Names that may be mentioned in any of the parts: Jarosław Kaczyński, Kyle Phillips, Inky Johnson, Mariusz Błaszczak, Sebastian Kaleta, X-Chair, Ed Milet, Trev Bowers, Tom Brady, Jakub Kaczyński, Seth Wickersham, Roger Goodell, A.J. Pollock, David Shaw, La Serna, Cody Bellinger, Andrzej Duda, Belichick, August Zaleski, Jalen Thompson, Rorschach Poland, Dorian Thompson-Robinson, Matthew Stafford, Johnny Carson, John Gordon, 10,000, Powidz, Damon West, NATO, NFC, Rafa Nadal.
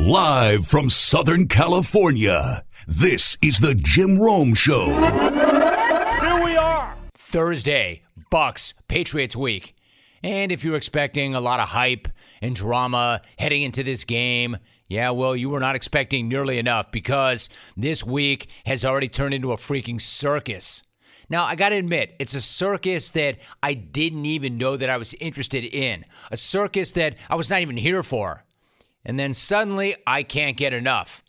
Live from Southern California, this is the Jim Rome Show. Here we are. Thursday, Bucks, Patriots week. And if you're expecting a lot of hype and drama heading into this game, yeah, well, you were not expecting nearly enough because this week has already turned into a freaking circus. Now, I got to admit, it's a circus that I didn't even know that I was interested in. A circus that I was not even here for. And then suddenly, I can't get enough.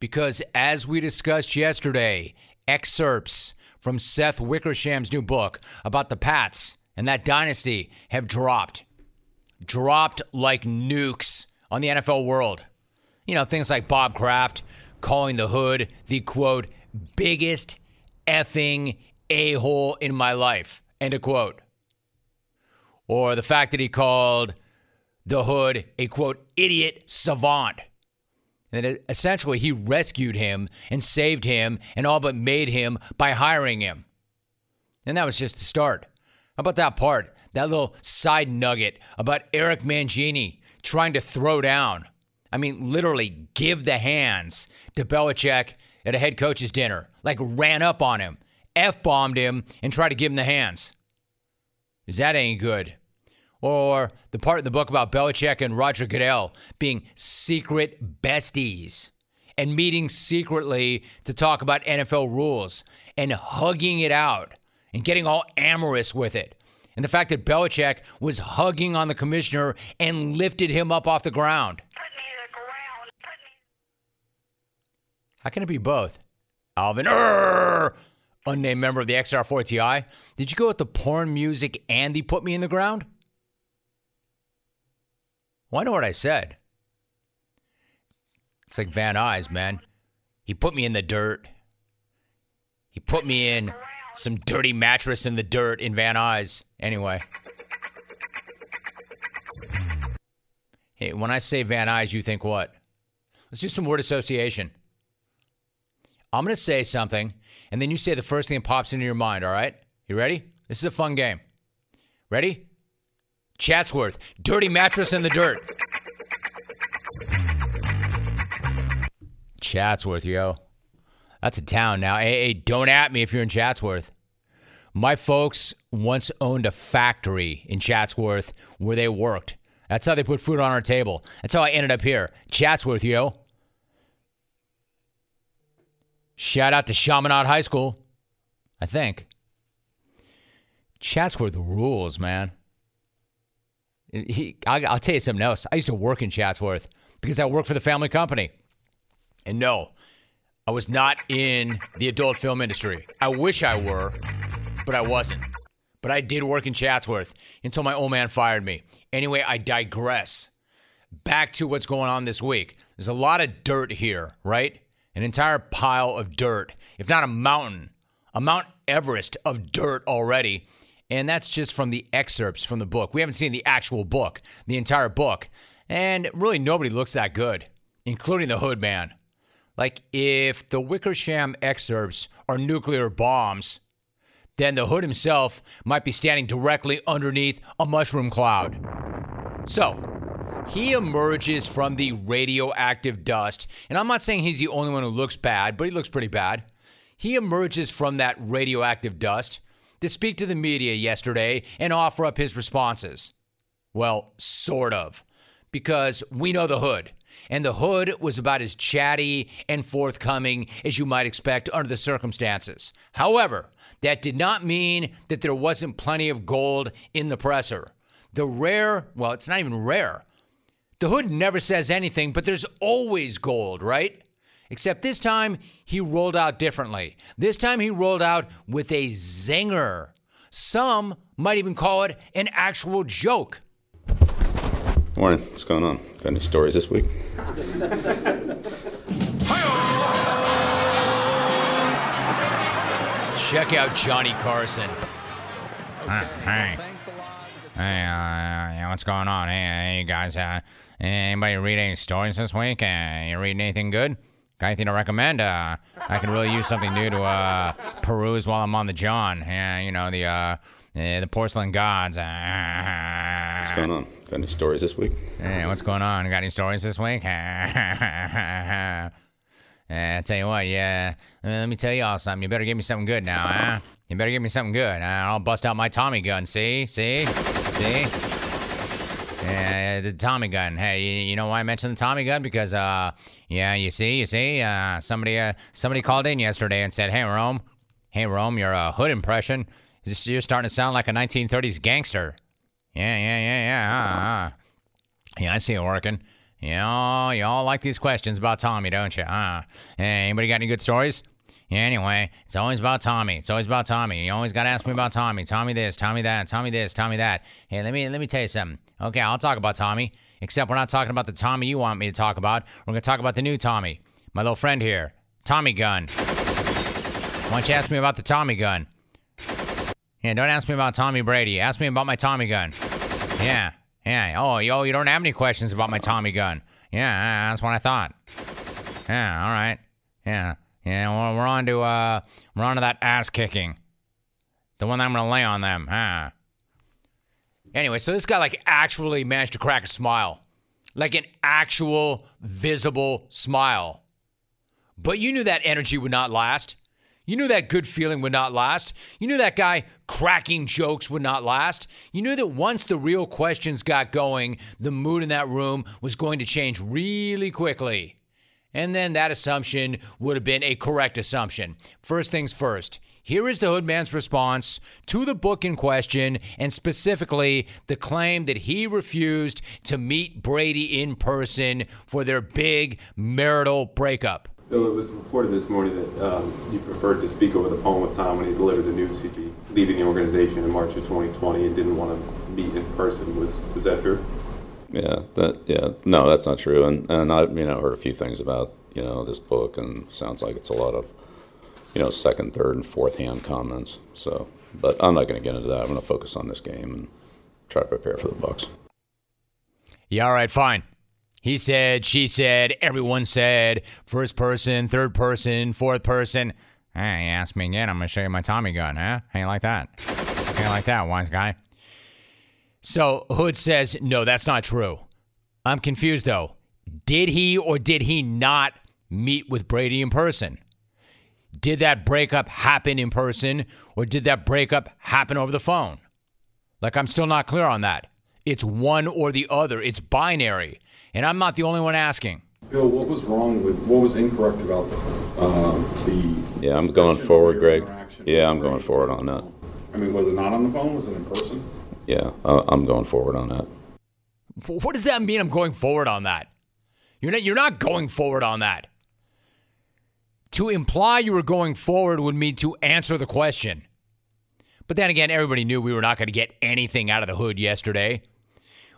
Because as we discussed yesterday, excerpts from Seth Wickersham's new book about the Pats and that dynasty have dropped. Dropped like nukes on the NFL world. You know, things like Bob Kraft calling the Hood the, quote, biggest effing a-hole in my life, end of quote. Or the fact that he called the Hood a, quote, idiot savant. And that essentially he rescued him and saved him and all but made him by hiring him. And that was just the start. How about that part? That little side nugget about Eric Mangini trying to throw down. I mean, literally give the hands to Belichick at a head coach's dinner. Like ran up on him, F-bombed him, and tried to give him the hands. Because that ain't good. Or the part in the book about Belichick and Roger Goodell being secret besties and meeting secretly to talk about NFL rules and hugging it out and getting all amorous with it. And the fact that Belichick was hugging on the commissioner and lifted him up off the ground. How can it be both? Alvin, unnamed member of the XR4TI, did you go with the porn music and the put me in the ground? Well, I know what I said. It's like Van Nuys, man. He put me in the dirt. He put me in some dirty mattress in the dirt in Van Nuys. Anyway. Hey, when I say Van Nuys, you think what? Let's do some word association. I'm going to say something, and then you say the first thing that pops into your mind, all right? You ready? This is a fun game. Ready? Chatsworth, dirty mattress in the dirt. Chatsworth, yo. That's a town now. Hey, don't at me if you're in Chatsworth. My folks once owned a factory in Chatsworth where they worked. That's how they put food on our table. That's how I ended up here. Chatsworth, yo. Shout out to Chaminade High School, I think. Chatsworth rules, man. I'll tell you something else. I used to work in Chatsworth because I worked for the family company. And no, I was not in the adult film industry. I wish I were, but I wasn't. But I did work in Chatsworth until my old man fired me. Anyway, I digress. Back to what's going on this week. There's a lot of dirt here, right? An entire pile of dirt, if not a mountain, a Mount Everest of dirt already. And that's just from the excerpts from the book. We haven't seen the actual book, the entire book. And really nobody looks that good, including the Hood Man. Like if the Wickersham excerpts are nuclear bombs, then the Hood himself might be standing directly underneath a mushroom cloud. So he emerges from the radioactive dust. And I'm not saying he's the only one who looks bad, but he looks pretty bad. He emerges from that radioactive dust to speak to the media yesterday and offer up his responses. Well, sort of. Because we know the Hood. And the Hood was about as chatty and forthcoming as you might expect under the circumstances. However, that did not mean that there wasn't plenty of gold in the presser. The rare, well, it's not even rare. The Hood never says anything, but there's always gold, right? Except this time, he rolled out differently. This time, he rolled out with a zinger. Some might even call it an actual joke. Morning. What's going on? Got any stories this week? Check out Johnny Carson. Hey. Hey, what's going on? Hey, you guys, anybody read any stories this week? You reading anything good? Got anything to recommend? I can really use something new to peruse while I'm on the John. Yeah, you know, the The porcelain gods. What's going on? Got any stories this week? Hey, what's going on? Got any stories this week? I tell you what, yeah. Let me tell y'all something. You better give me something good now, huh? You better give me something good. I'll bust out my Tommy gun. See? See? See? Yeah, the Tommy gun. Hey, you know why I mentioned the Tommy gun? Because, yeah, you see, somebody called in yesterday and said, hey, Rome, your hood impression, you're starting to sound like a 1930s gangster. Yeah. Yeah, I see it working. Y'all like these questions about Tommy, don't you? Hey, anybody got any good stories? Yeah, anyway, it's always about Tommy. You always got to ask me about Tommy. Tommy this, Tommy that, Tommy this, Tommy that. Hey, let me tell you something. Okay, I'll talk about Tommy, except we're not talking about the Tommy you want me to talk about. We're going to talk about the new Tommy, my little friend here, Tommy Gun. Why don't you ask me about the Tommy Gun? Yeah, don't ask me about Tommy Brady. Ask me about my Tommy Gun. Yeah. Oh, yo, you don't have any questions about my Tommy Gun. Yeah, that's what I thought. Yeah, all right. Yeah, we're on to that ass kicking, the one that I'm gonna lay on them. Huh? Anyway, so this guy actually managed to crack a smile, an actual visible smile. But you knew that energy would not last. You knew that good feeling would not last. You knew that guy cracking jokes would not last. You knew that once the real questions got going, the mood in that room was going to change really quickly. And then that assumption would have been a correct assumption. First things first, here is the Hoodman's response to the book in question and specifically the claim that he refused to meet Brady in person for their big marital breakup. So it was reported this morning that you preferred to speak over the phone with Tom when he delivered the news he'd be leaving the organization in March of 2020 and didn't want to meet in person. Was that true? No, that's not true. And I've heard a few things about this book, and sounds like it's a lot of second, third, and fourth hand comments. So, but I'm not going to get into that. I'm going to focus on this game and try to prepare for the Bucs. Yeah, all right, fine. He said, she said, everyone said, first person, third person, fourth person. Hey, ask me again, I'm going to show you my Tommy gun, huh? Ain't like that. Ain't like that, wise guy. So Hood says, no, that's not true. I'm confused, though. Did he or did he not meet with Brady in person? Did that breakup happen in person, or did that breakup happen over the phone? I'm still not clear on that. It's one or the other. It's binary. And I'm not the only one asking. Bill, what was wrong with, what was incorrect about the... Yeah, I'm going forward, Greg. Yeah, I'm going forward on that. Was it not on the phone? Was it in person? Yeah, I'm going forward on that. What does that mean, I'm going forward on that? You're not going forward on that. To imply you were going forward would mean to answer the question. But then again, everybody knew we were not going to get anything out of the Hood yesterday.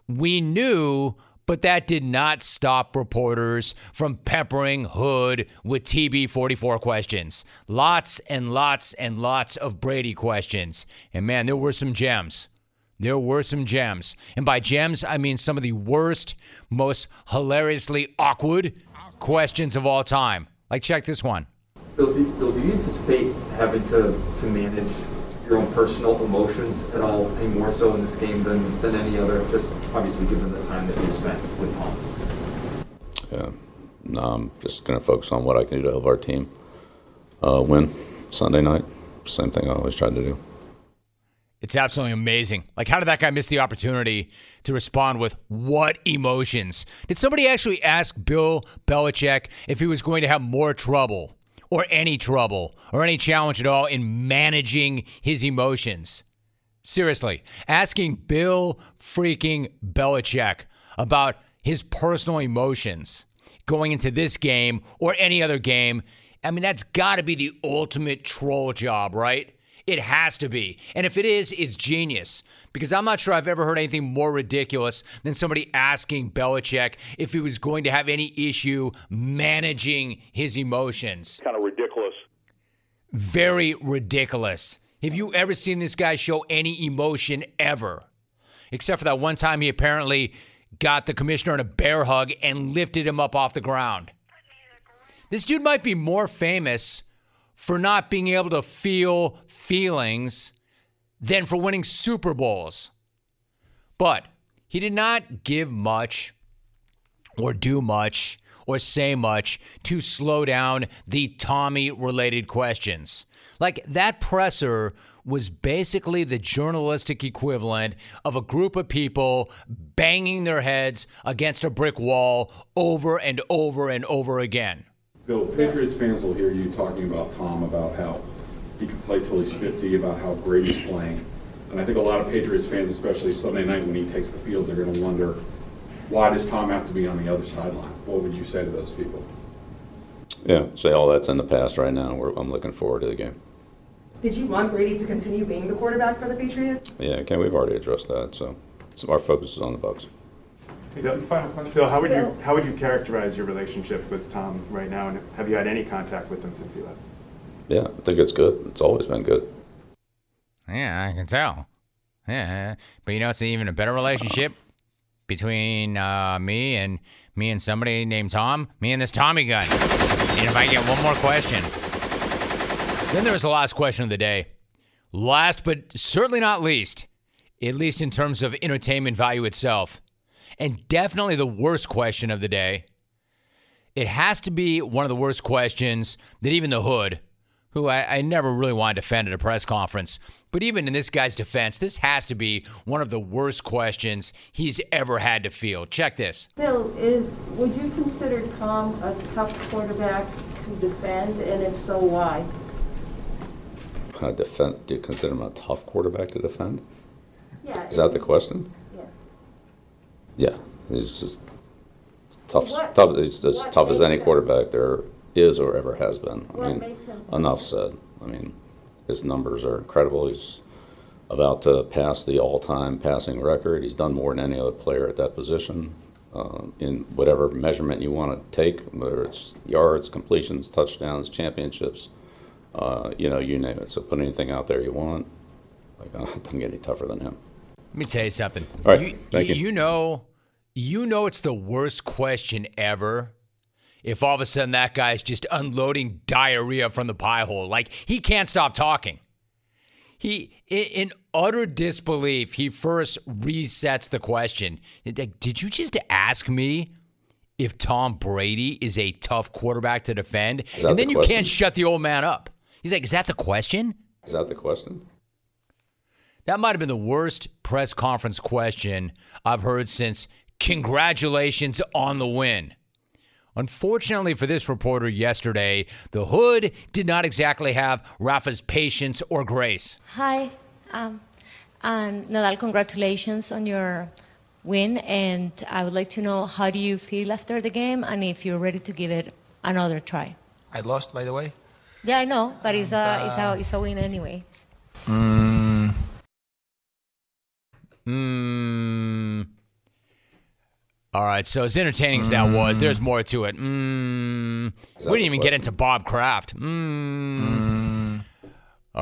We knew, but that did not stop reporters from peppering Hood with TB44 questions. Lots and lots and lots of Brady questions. And man, there were some gems. There were some gems. And by gems, I mean some of the worst, most hilariously awkward questions of all time. Check this one. Bill, do you anticipate having to manage your own personal emotions at all, any more so in this game than any other, just obviously given the time that you spent with Tom? Yeah. No, I'm just going to focus on what I can do to help our team win Sunday night. Same thing I always tried to do. It's absolutely amazing. How did that guy miss the opportunity to respond with what emotions? Did somebody actually ask Bill Belichick if he was going to have more trouble or any challenge at all in managing his emotions? Seriously, asking Bill freaking Belichick about his personal emotions going into this game or any other game, that's got to be the ultimate troll job, right? It has to be. And if it is, it's genius. Because I'm not sure I've ever heard anything more ridiculous than somebody asking Belichick if he was going to have any issue managing his emotions. Kind of ridiculous. Very ridiculous. Have you ever seen this guy show any emotion ever? Except for that one time he apparently got the commissioner in a bear hug and lifted him up off the ground. This dude might be more famous for not being able to feel feelings than for winning Super Bowls. But he did not give much or do much or say much to slow down the Tommy-related questions. Like, that presser was basically the journalistic equivalent of a group of people banging their heads against a brick wall over and over and over again. Bill, Patriots fans will hear you talking about Tom, about how he can play till he's 50, about how great he's playing. And I think a lot of Patriots fans, especially Sunday night when he takes the field, they're going to wonder, why does Tom have to be on the other sideline? What would you say to those people? Yeah, say all that's in the past right now. I'm looking forward to the game. Did you want Brady to continue being the quarterback for the Patriots? Yeah, okay, we've already addressed that, so our focus is on the Bucs. Hey, Bill, final question. Bill, how would you characterize your relationship with Tom right now, and have you had any contact with him since he left? Yeah, I think it's good. It's always been good. Yeah, I can tell. Yeah, but you know it's even a better relationship between me and somebody named Tom, me and this Tommy gun. And if I get one more question. Then there was the last question of the day. Last but certainly not least, at least in terms of entertainment value itself, and definitely the worst question of the day. It has to be one of the worst questions that even the Hood, who I never really wanted to defend at a press conference, but even in this guy's defense, this has to be one of the worst questions he's ever had to field. Check this. Bill, would you consider Tom a tough quarterback to defend, and if so, why? Do you consider him a tough quarterback to defend? Yeah. Is that the question? Yeah. Yeah, he's just tough. Tough. He's as tough as any quarterback there is or ever has been. I mean, enough said. I mean, his numbers are incredible. He's about to pass the all-time passing record. He's done more than any other player at that position, in whatever measurement you want to take, whether it's yards, completions, touchdowns, championships. You know, you name it. So put anything out there you want. Like, it doesn't get any tougher than him. Let me tell you something. All right, thank you. You know it's the worst question ever if all of a sudden that guy's just unloading diarrhea from the pie hole. Like, he can't stop talking. He, in utter disbelief, he first resets the question. Did you just ask me if Tom Brady is a tough quarterback to defend? And then you can't shut the old man up. He's like, is that the question? Is that the question? That might have been the worst press conference question I've heard since congratulations on the win. Unfortunately for this reporter yesterday, the Hood did not exactly have Rafa's patience or grace. Hi, Nadal, congratulations on your win, and I would like to know, how do you feel after the game, and if you're ready to give it another try? I lost, by the way. Yeah, I know, but it's a win anyway. All right, so as entertaining as that was, there's more to it. We didn't even get into Bob Kraft. All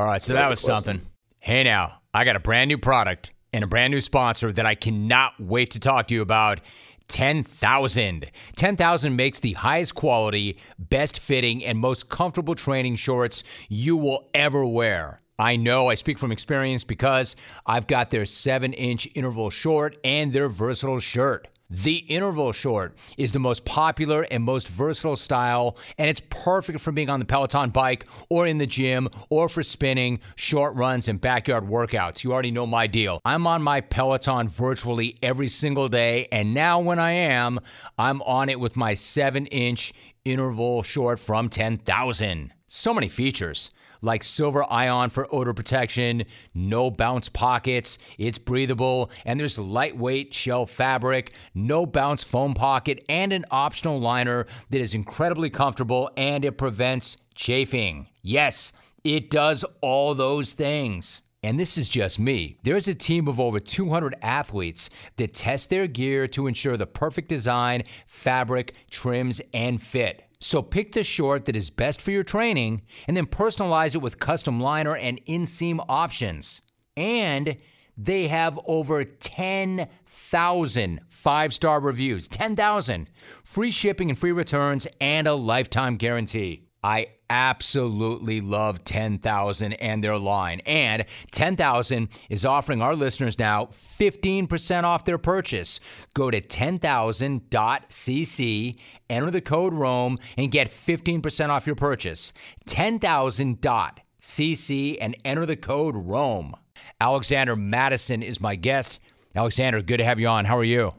right, so that was something. Hey, now, I got a brand new product and a brand new sponsor that I cannot wait to talk to you about. 10,000. 10,000 makes the highest quality, best fitting, and most comfortable training shorts you will ever wear. I know I speak from experience because I've got their 7-inch interval short and their versatile shirt. The interval short is the most popular and most versatile style, and it's perfect for being on the Peloton bike or in the gym or for spinning, short runs, and backyard workouts. You already know my deal. I'm on my Peloton virtually every single day, and now when I am, I'm on it with my 7-inch interval short from 10,000. So many features, like Silver Ion for odor protection, no bounce pockets, it's breathable, and there's lightweight shell fabric, no bounce foam pocket, and an optional liner that is incredibly comfortable, and it prevents chafing. Yes, it does all those things. And this is just me. There's a team of over 200 athletes that test their gear to ensure the perfect design, fabric, trims, and fit. So pick the short that is best for your training and then personalize it with custom liner and inseam options. And they have over 10,000 five-star reviews, 10,000, free shipping and free returns, and a lifetime guarantee. I absolutely love 10,000 and their line. And 10,000 is offering our listeners now 15% off their purchase. Go to 10,000.cc, enter the code Rome, and get 15% off your purchase. 10,000.cc and enter the code Rome. Alexander Mattison is my guest. Alexander, good to have you on. How are you?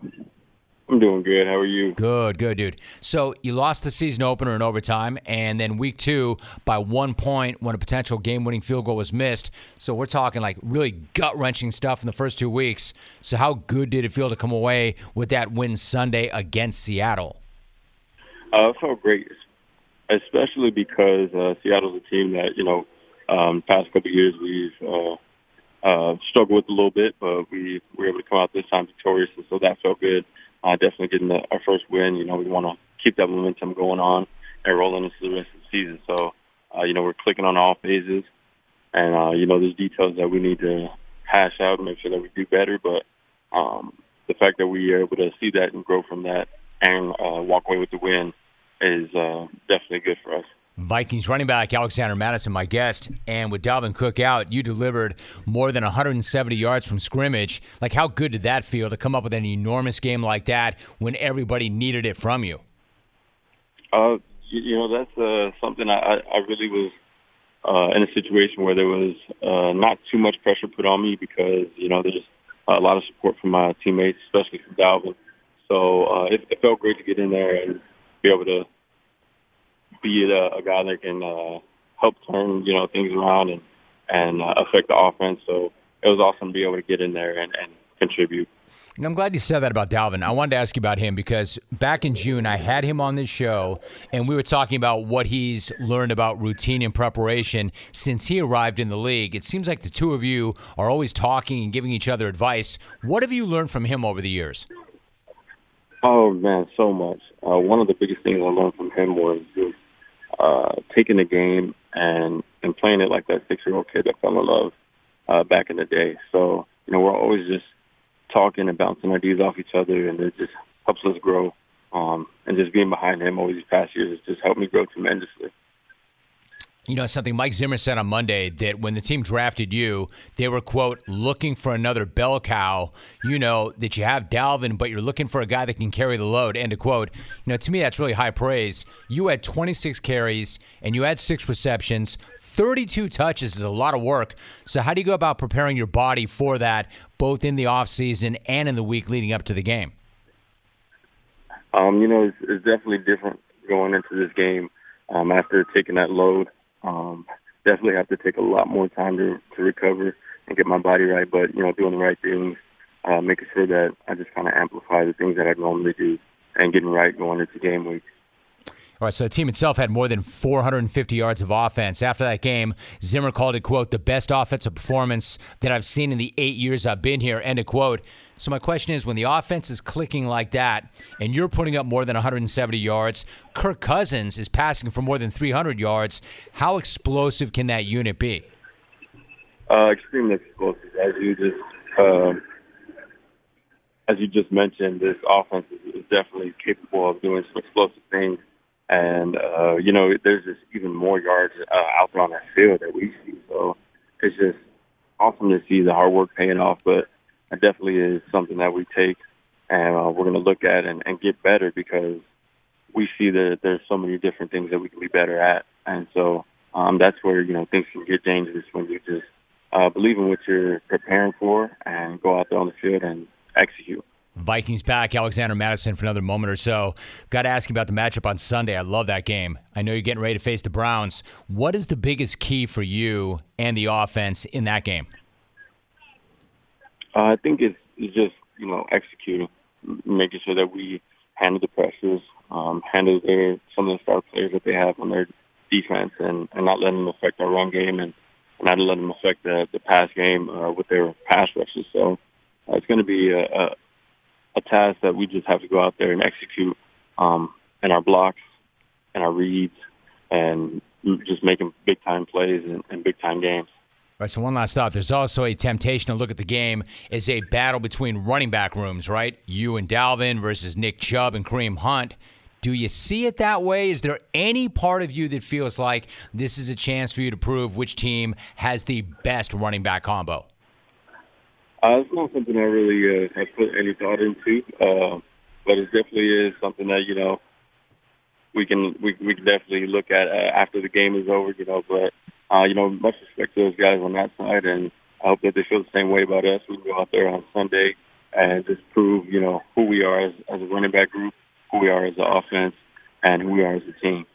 I'm doing good. How are you? Good, good, dude. So you lost the season opener in overtime, and then week two by 1 point when a potential game-winning field goal was missed. So we're talking like really gut-wrenching stuff in the first 2 weeks. So how good did it feel to come away with that win Sunday against Seattle? It felt great, especially because Seattle's a team that, you know, past couple of years we've struggled with a little bit, but we were able to come out this time victorious, and so that felt good. Definitely getting our first win. You know, we want to keep that momentum going on and rolling into the rest of the season. So, you know, we're clicking on all phases. And, you know, there's details that we need to hash out and make sure that we do better. But the fact that we are able to see that and grow from that and walk away with the win is definitely good for us. Vikings running back Alexander Mattison, my guest, and with Dalvin Cook out, you delivered more than 170 yards from scrimmage. Like, how good did that feel to come up with an enormous game like that when everybody needed it from you? You know, that's something I really was in a situation where there was not too much pressure put on me because, you know, there's a lot of support from my teammates, especially from Dalvin. So it felt great to get in there and be able to be a guy that can help turn, you know, things around and affect the offense. So it was awesome to be able to get in there and contribute. And I'm glad you said that about Dalvin. I wanted to ask you about him because back in June I had him on this show and we were talking about what he's learned about routine and preparation since he arrived in the league. It seems like the two of you are always talking and giving each other advice. What have you learned from him over the years? Oh, man, so much. One of the biggest things I learned from him was just taking the game and playing it like that 6-year-old kid that fell in love back in the day. So, you know, we're always just talking and bouncing ideas off each other, and it just helps us grow. And just being behind him over these past years has just helped me grow tremendously. You know, something Mike Zimmer said on Monday that when the team drafted you, they were, quote, looking for another bell cow, you know, that you have Dalvin, but you're looking for a guy that can carry the load, end of quote. You know, to me, that's really high praise. You had 26 carries and you had 6 receptions. 32 touches is a lot of work. So how do you go about preparing your body for that, both in the offseason and in the week leading up to the game? You know, it's definitely different going into this game after taking that load. Definitely have to take a lot more time to recover and get my body right, but, you know, doing the right things, making sure that I just kind of amplify the things that I normally do and getting right going into game week. All right, so the team itself had more than 450 yards of offense. After that game, Zimmer called it, quote, the best offensive performance that I've seen in the 8 years I've been here, end of quote. So my question is, when the offense is clicking like that and you're putting up more than 170 yards, Kirk Cousins is passing for more than 300 yards, how explosive can that unit be? Extremely explosive. As you just mentioned, this offense is definitely capable of doing some explosive things. And, you know, there's just even more yards out there on that field that we see. So it's just awesome to see the hard work paying off. But it definitely is something that we take and we're going to look at and get better because we see that there's so many different things that we can be better at. And so that's where, you know, things can get dangerous when you just believe in what you're preparing for and go out there on the field and execute. Vikings back, Alexander Mattison for another moment or so. Got to ask you about the matchup on Sunday. I love that game. I know you're getting ready to face the Browns. What is the biggest key for you and the offense in that game? I think it's just, you know, executing, making sure that we handle the pressures, handle some of the star players that they have on their defense and not letting them affect our run game and not letting them affect the pass game with their pass rushes. So it's going to be a task that we just have to go out there and execute in our blocks and our reads and just making big-time plays and big-time games. All right, so one last thought. There's also a temptation to look at the game as a battle between running back rooms, right? You and Dalvin versus Nick Chubb and Kareem Hunt. Do you see it that way? Is there any part of you that feels like this is a chance for you to prove which team has the best running back combo? It's not something I really have put any thought into, but it definitely is something that, you know, we can definitely look at after the game is over, you know. But, you know, much respect to those guys on that side, and I hope that they feel the same way about us. We go out there on Sunday and just prove, you know, who we are as a running back group, who we are as an offense, and who we are as a team.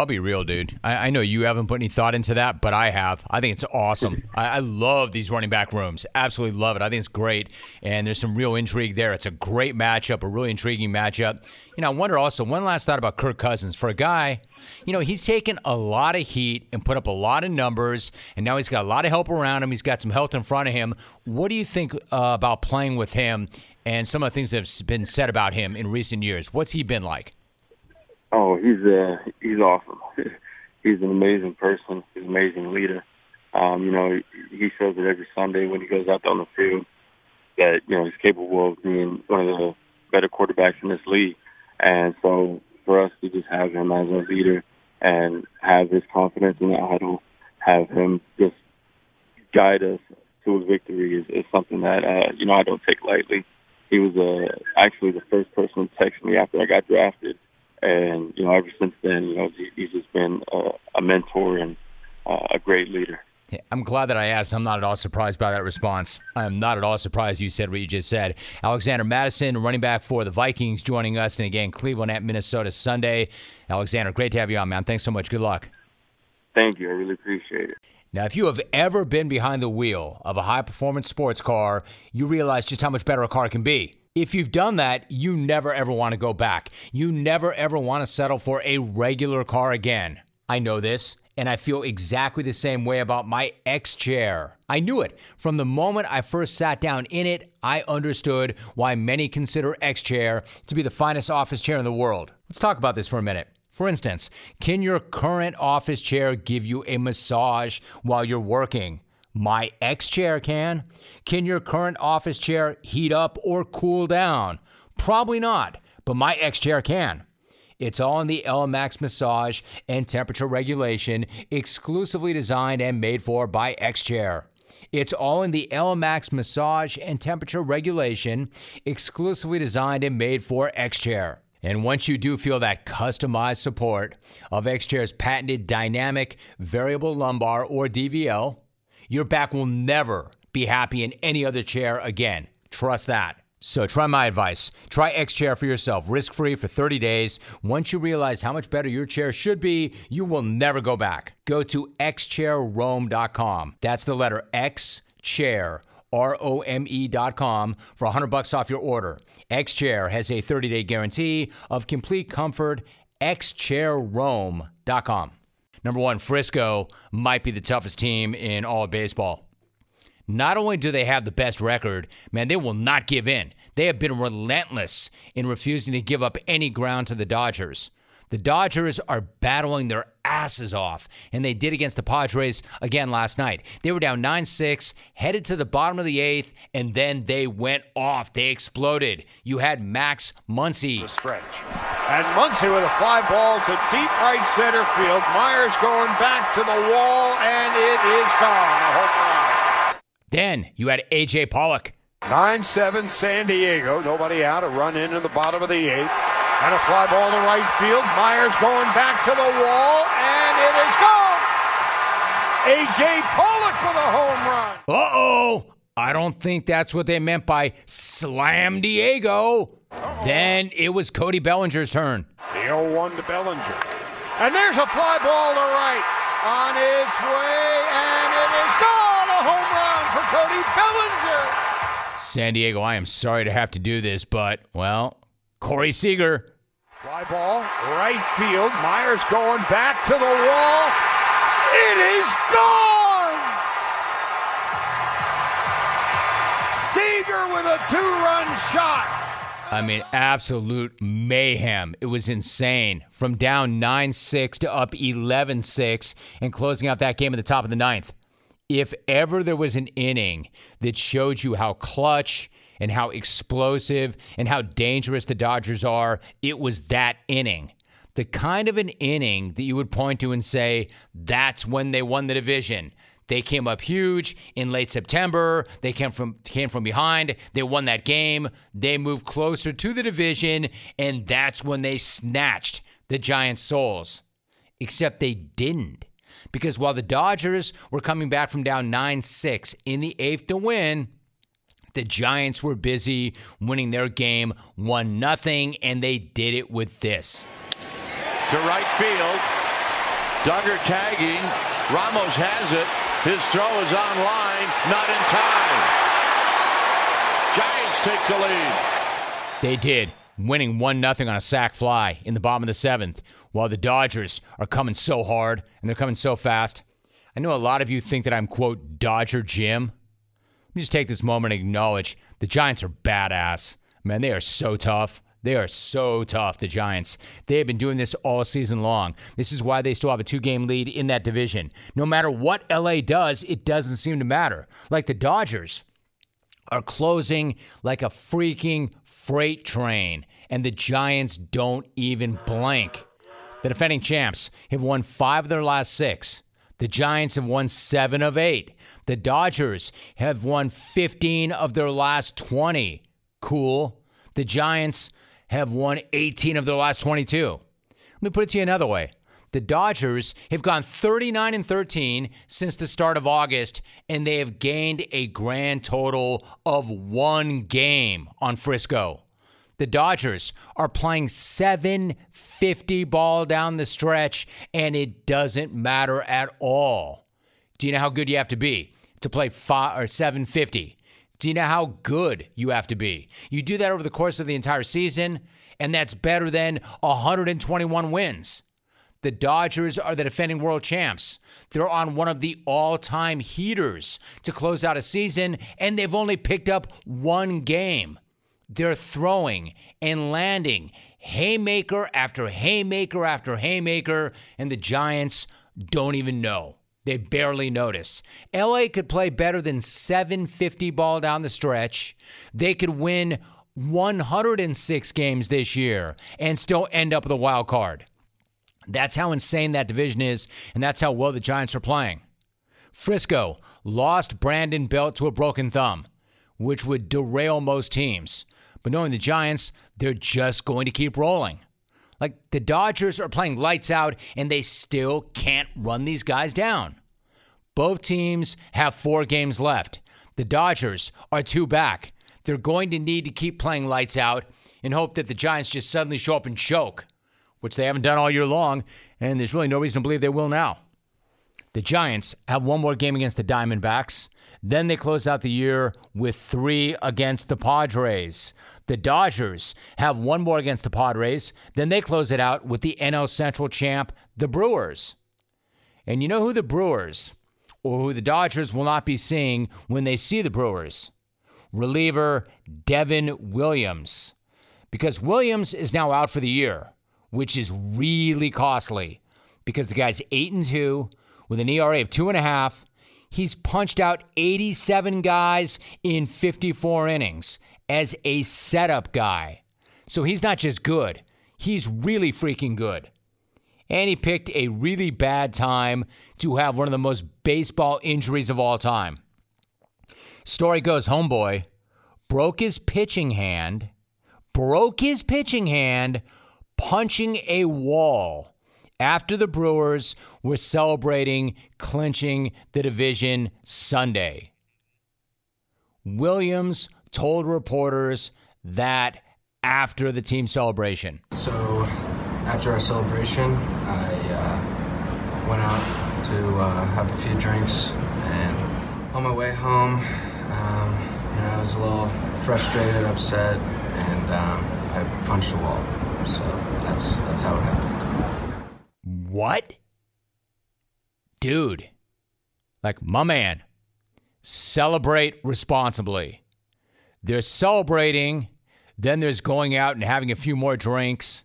I'll be real, dude. I know you haven't put any thought into that, but I have. I think it's awesome. I love these running back rooms. Absolutely love it. I think it's great, and there's some real intrigue there. It's a great matchup, a really intriguing matchup. You know, I wonder also, one last thought about Kirk Cousins. For a guy, you know, he's taken a lot of heat and put up a lot of numbers, and now he's got a lot of help around him. He's got some help in front of him. What do you think about playing with him and some of the things that have been said about him in recent years? What's he been like? Oh, he's awesome. He's an amazing person. He's an amazing leader. You know, he shows it every Sunday when he goes out on the field that, you know, he's capable of being one of the better quarterbacks in this league. And so for us to just have him as a leader and have his confidence in the idol, have him just guide us to a victory is something that, you know, I don't take lightly. He was actually the first person to text me after I got drafted. And, you know, ever since then, you know, he's just been a mentor and a great leader. Yeah, I'm glad that I asked. I'm not at all surprised by that response. I am not at all surprised you said what you just said. Alexander Mattison, running back for the Vikings, joining us. And again, Cleveland at Minnesota Sunday. Alexander, great to have you on, man. Thanks so much. Good luck. Thank you. I really appreciate it. Now, if you have ever been behind the wheel of a high-performance sports car, you realize just how much better a car can be. If you've done that, you never, ever want to go back. You never, ever want to settle for a regular car again. I know this, and I feel exactly the same way about my X-Chair. I knew it. From the moment I first sat down in it, I understood why many consider X-Chair to be the finest office chair in the world. Let's talk about this for a minute. For instance, can your current office chair give you a massage while you're working? My X-Chair can. Can your current office chair heat up or cool down? Probably not, but my X-Chair can. It's all in the LMAX massage and temperature regulation, exclusively designed and made for by X-Chair. It's all in the LMAX massage and temperature regulation, exclusively designed and made for X-Chair. And once you do feel that customized support of X-Chair's patented dynamic variable lumbar or DVL, your back will never be happy in any other chair again. Trust that. So try my advice. Try X-Chair for yourself, risk-free for 30 days. Once you realize how much better your chair should be, you will never go back. Go to xchairrome.com. That's the letter X, chair. ROME.com for $100 off your order. X-Chair has a 30-day guarantee of complete comfort. XChairRome.com. Number one, Frisco might be the toughest team in all of baseball. Not only do they have the best record, man, they will not give in. They have been relentless in refusing to give up any ground to the Dodgers. The Dodgers are battling their asses off, and they did against the Padres again last night. They were down 9-6, headed to the bottom of the eighth, and then they went off. They exploded. You had Max Muncy. The stretch. And Muncy with a fly ball to deep right center field. Myers going back to the wall, and it is gone. A home run. Then you had A.J. Pollock. 9-7 San Diego. Nobody out. A run into the bottom of the eighth. And a fly ball to right field. Myers going back to the wall, and it is gone. A.J. Pollock for the home run. Uh-oh. I don't think that's what they meant by slam Diego. Uh-oh. Then it was Cody Bellinger's turn. The 0-1 to Bellinger. And there's a fly ball to right on its way, and it is gone. A home run for Cody Bellinger. San Diego, I am sorry to have to do this, but, well... Corey Seager. Fly ball, right field. Myers going back to the wall. It is gone! Seager with a two-run shot. I mean, absolute mayhem. It was insane. From down 9-6 to up 11-6 and closing out that game at the top of the ninth. If ever there was an inning that showed you how clutch and how explosive and how dangerous the Dodgers are, it was that inning. The kind of an inning that you would point to and say, that's when they won the division. They came up huge in late September. They came from behind. They won that game. They moved closer to the division, and that's when they snatched the Giants' souls. Except they didn't. Because while the Dodgers were coming back from down 9-6 in the eighth to win, the Giants were busy winning their game 1-0, and they did it with this. To right field. Duggar tagging. Ramos has it. His throw is online, not in time. Giants take the lead. They did, winning 1-0 on a sac fly in the bottom of the seventh, while the Dodgers are coming so hard and they're coming so fast. I know a lot of you think that I'm, quote, Dodger Jim. Let me just take this moment and acknowledge the Giants are badass. Man, they are so tough. They are so tough, the Giants. They have been doing this all season long. This is why they still have a 2-game lead in that division. No matter what L.A. does, it doesn't seem to matter. Like the Dodgers are closing like a freaking freight train, and the Giants don't even blink. The defending champs have won 5 of their last 6. The Giants have won 7 of 8. The Dodgers have won 15 of their last 20. Cool. The Giants have won 18 of their last 22. Let me put it to you another way. The Dodgers have gone 39-13 since the start of August, and they have gained a grand total of 1 game on Frisco. The Dodgers are playing 750 ball down the stretch, and it doesn't matter at all. Do you know how good you have to be to play 750? Do you know how good you have to be? You do that over the course of the entire season, and that's better than 121 wins. The Dodgers are the defending world champs. They're on one of the all-time heaters to close out a season, and they've only picked up 1 game. They're throwing and landing haymaker after haymaker after haymaker, and the Giants don't even know. They barely notice. L.A. could play better than 750 ball down the stretch. They could win 106 games this year and still end up with a wild card. That's how insane that division is, and that's how well the Giants are playing. Frisco lost Brandon Belt to a broken thumb, which would derail most teams. But knowing the Giants, they're just going to keep rolling. Like, the Dodgers are playing lights out, and they still can't run these guys down. Both teams have 4 games left. The Dodgers are 2 back. They're going to need to keep playing lights out and hope that the Giants just suddenly show up and choke, which they haven't done all year long, and there's really no reason to believe they will now. The Giants have 1 more game against the Diamondbacks. Then they close out the year with 3 against the Padres. The Dodgers have 1 more against the Padres. Then they close it out with the NL Central champ, the Brewers. And you know who the Brewers, or who the Dodgers will not be seeing when they see the Brewers? Reliever Devin Williams. Because Williams is now out for the year, which is really costly. Because the guy's 8-2 with an ERA of 2.5. He's punched out 87 guys in 54 innings as a setup guy. So he's not just good. He's really freaking good. And he picked a really bad time to have one of the most baseball injuries of all time. Story goes, homeboy broke his pitching hand, punching a wall after the Brewers were celebrating clinching the division Sunday. Williams told reporters that after the team celebration. So after our celebration, I went out to have a few drinks, and on my way home, I was a little frustrated, upset, and I punched a wall. So that's how it happened. What? Dude, like, my man, celebrate responsibly. They're celebrating, then there's going out and having a few more drinks,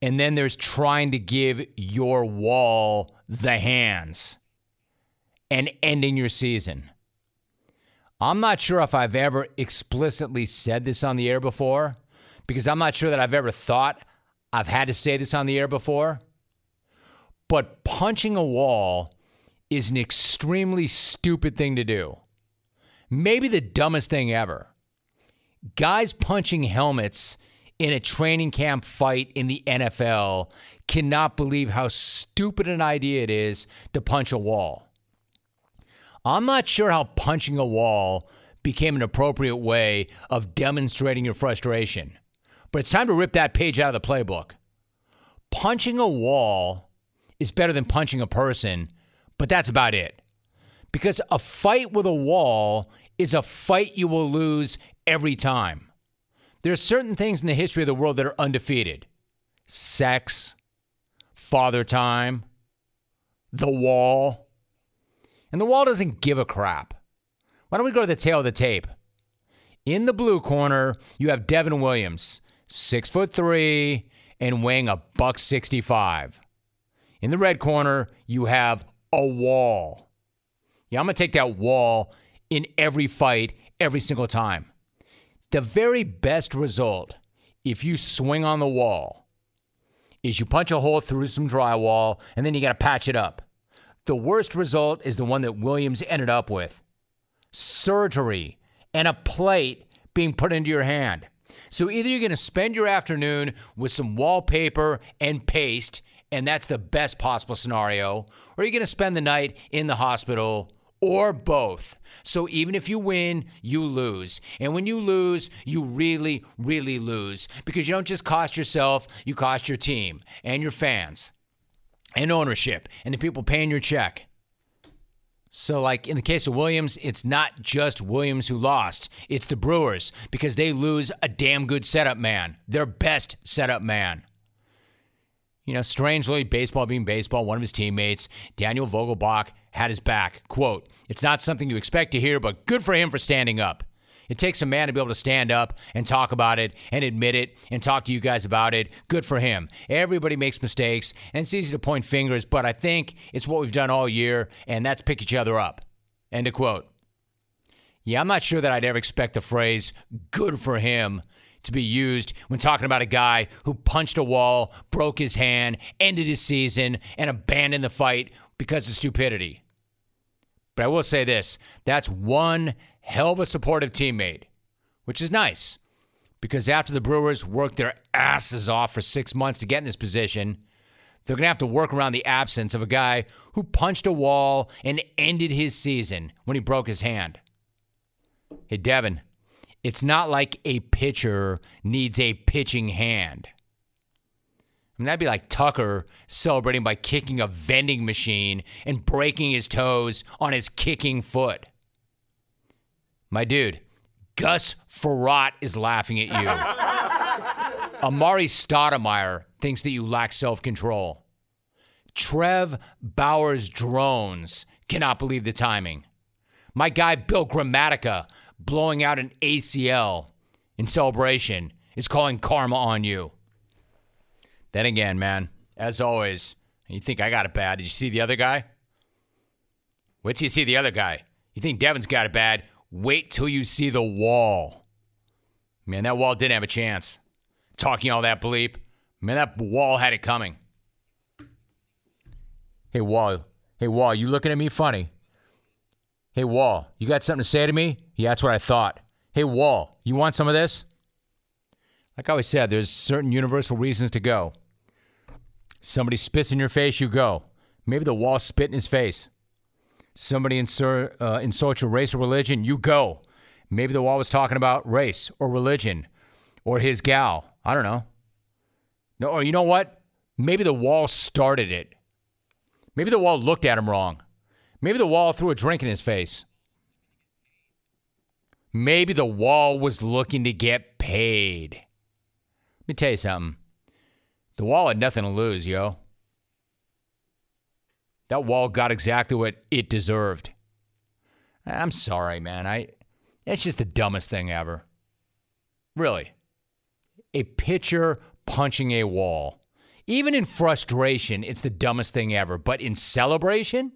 and then there's trying to give your wall the hands and ending your season. I'm not sure if I've ever explicitly said this on the air before, because I'm not sure that I've ever thought I've had to say this on the air before, but punching a wall is an extremely stupid thing to do. Maybe the dumbest thing ever. Guys punching helmets in a training camp fight in the NFL cannot believe how stupid an idea it is to punch a wall. I'm not sure how punching a wall became an appropriate way of demonstrating your frustration, but it's time to rip that page out of the playbook. Punching a wall is better than punching a person, but that's about it. Because a fight with a wall is a fight you will lose every time. There are certain things in the history of the world that are undefeated. Sex, father time, the wall. And the wall doesn't give a crap. Why don't we go to the tail of the tape? In the blue corner, you have Devin Williams, 6'3", and weighing a 165. In the red corner, you have a wall. Yeah, I'm going to take that wall in every fight, every single time. The very best result, if you swing on the wall, is you punch a hole through some drywall, and then you got to patch it up. The worst result is the one that Williams ended up with. Surgery and a plate being put into your hand. So either you're going to spend your afternoon with some wallpaper and paste, and that's the best possible scenario, or you're going to spend the night in the hospital, or both. So even if you win, you lose. And when you lose, you really, really lose. Because you don't just cost yourself, you cost your team and your fans and ownership and the people paying your check. So like in the case of Williams, it's not just Williams who lost. It's the Brewers, because they lose a damn good setup man, their best setup man. You know, strangely, baseball being baseball, one of his teammates, Daniel Vogelbach, had his back. Quote, "It's not something you expect to hear, but good for him for standing up. It takes a man to be able to stand up and talk about it and admit it and talk to you guys about it. Good for him. Everybody makes mistakes, and it's easy to point fingers, but I think it's what we've done all year, and that's pick each other up." End of quote. Yeah, I'm not sure that I'd ever expect the phrase "good for him" to be used when talking about a guy who punched a wall, broke his hand, ended his season, and abandoned the fight because of stupidity. But I will say this, that's one hell of a supportive teammate, which is nice, because after the Brewers worked their asses off for 6 months to get in this position, they're going to have to work around the absence of a guy who punched a wall and ended his season when he broke his hand. Hey, Devin, it's not like a pitcher needs a pitching hand. I mean, that'd be like Tucker celebrating by kicking a vending machine and breaking his toes on his kicking foot. My dude, Gus Frerot is laughing at you. Amari Stoudemire thinks that you lack self-control. Trev Bowers drones cannot believe the timing. My guy Bill Gramatica, blowing out an ACL in celebration, is calling karma on you. Then again, man, as always, you think I got it bad. Did you see the other guy? Wait till you see the other guy. You think Devin's got it bad. Wait till you see the wall. Man, that wall didn't have a chance. Talking all that bleep. Man, that wall had it coming. Hey, wall, you looking at me funny? Hey, wall, you got something to say to me? Yeah, that's what I thought. Hey, wall, you want some of this? Like I always said, there's certain universal reasons to go. Somebody spits in your face, you go. Maybe the wall spit in his face. Somebody insults your race or religion, you go. Maybe the wall was talking about race or religion or his gal. I don't know. No, or you know what? Maybe the wall started it. Maybe the wall looked at him wrong. Maybe the wall threw a drink in his face. Maybe the wall was looking to get paid. Let me tell you something. The wall had nothing to lose, yo. That wall got exactly what it deserved. I'm sorry, man. That's just the dumbest thing ever. Really. A pitcher punching a wall. Even in frustration, it's the dumbest thing ever. But in celebration?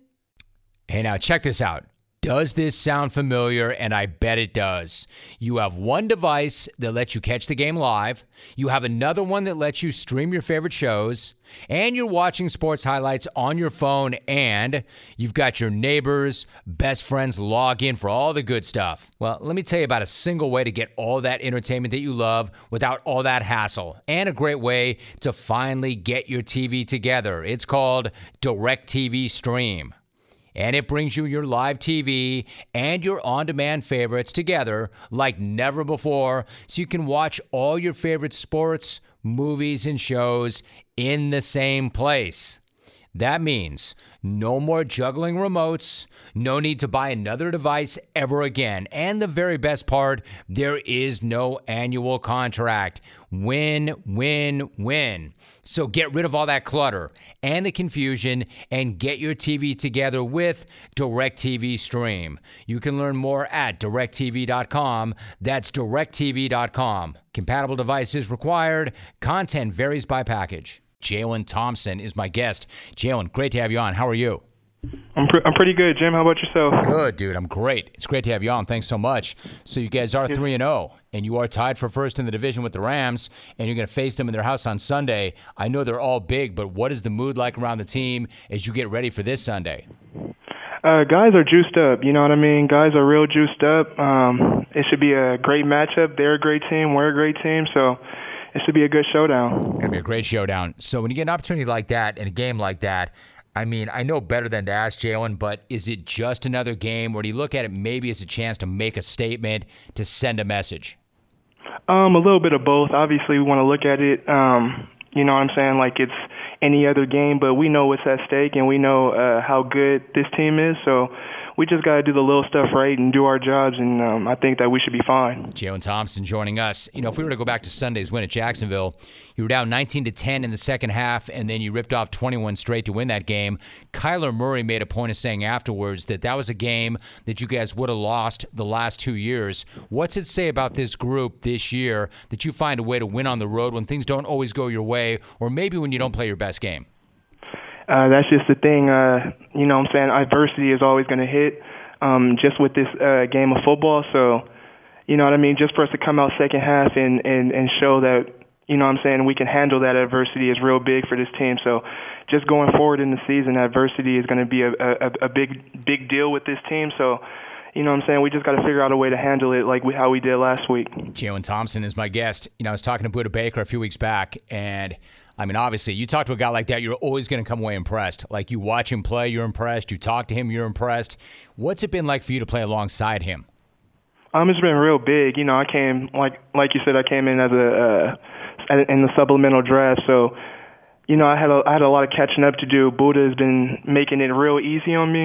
Hey, now check this out. Does this sound familiar? And I bet it does. You have one device that lets you catch the game live. You have another one that lets you stream your favorite shows. And you're watching sports highlights on your phone. And you've got your neighbors, best friends log in for all the good stuff. Well, let me tell you about a single way to get all that entertainment that you love without all that hassle. And a great way to finally get your TV together. It's called DirecTV Stream. And it brings you your live TV and your on-demand favorites together like never before, so you can watch all your favorite sports, movies, and shows in the same place. That means no more juggling remotes, no need to buy another device ever again. And the very best part, there is no annual contract. Win, win, win. So get rid of all that clutter and the confusion and get your TV together with DirecTV Stream. You can learn more at DirecTV.com. That's DirecTV.com. Compatible devices required. Content varies by package. Jalen Thompson is my guest. Jalen, great to have you on. How are you? I'm pretty good, Jim. How about yourself? Good, dude. I'm great. It's great to have you on. Thanks so much. So you guys are 3-0, and you are tied for first in the division with the Rams, and you're going to face them in their house on Sunday. I know they're all big, but what is the mood like around the team as you get ready for this Sunday? Guys are juiced up. You know what I mean? Guys are real juiced up. It should be a great matchup. They're a great team. We're a great team. So it should be a good showdown. It's going to be a great showdown. So when you get an opportunity like that in a game like that, I mean, I know better than to ask Jalen, but is it just another game, or do you look at it maybe as a chance to make a statement, to send a message? A little bit of both. Obviously, we want to look at it, you know what I'm saying, like it's any other game, but we know what's at stake, and we know how good this team is, so we just got to do the little stuff right and do our jobs, and I think that we should be fine. Jalen Thompson joining us. You know, if we were to go back to Sunday's win at Jacksonville, you were down 19-10 in the second half, and then you ripped off 21 straight to win that game. Kyler Murray made a point of saying afterwards that that was a game that you guys would have lost the last 2 years. What's it say about this group this year that you find a way to win on the road when things don't always go your way, or maybe when you don't play your best game? That's just the thing, you know what I'm saying, adversity is always going to hit just with this game of football. So, you know what I mean, just for us to come out second half and show that, you know what I'm saying, we can handle that adversity is real big for this team. So just going forward in the season, adversity is going to be a big deal with this team. So, you know what I'm saying, we just got to figure out a way to handle it like how we did last week. Jalen Thompson is my guest. You know, I was talking to Buddha Baker a few weeks back, and I mean, obviously, you talk to a guy like that, you're always going to come away impressed. Like, you watch him play, you're impressed. You talk to him, you're impressed. What's it been like for you to play alongside him? It's been real big. You know, I came, like you said, I came in as in the supplemental draft. So, you know, I had a lot of catching up to do. Buddha has been making it real easy on me,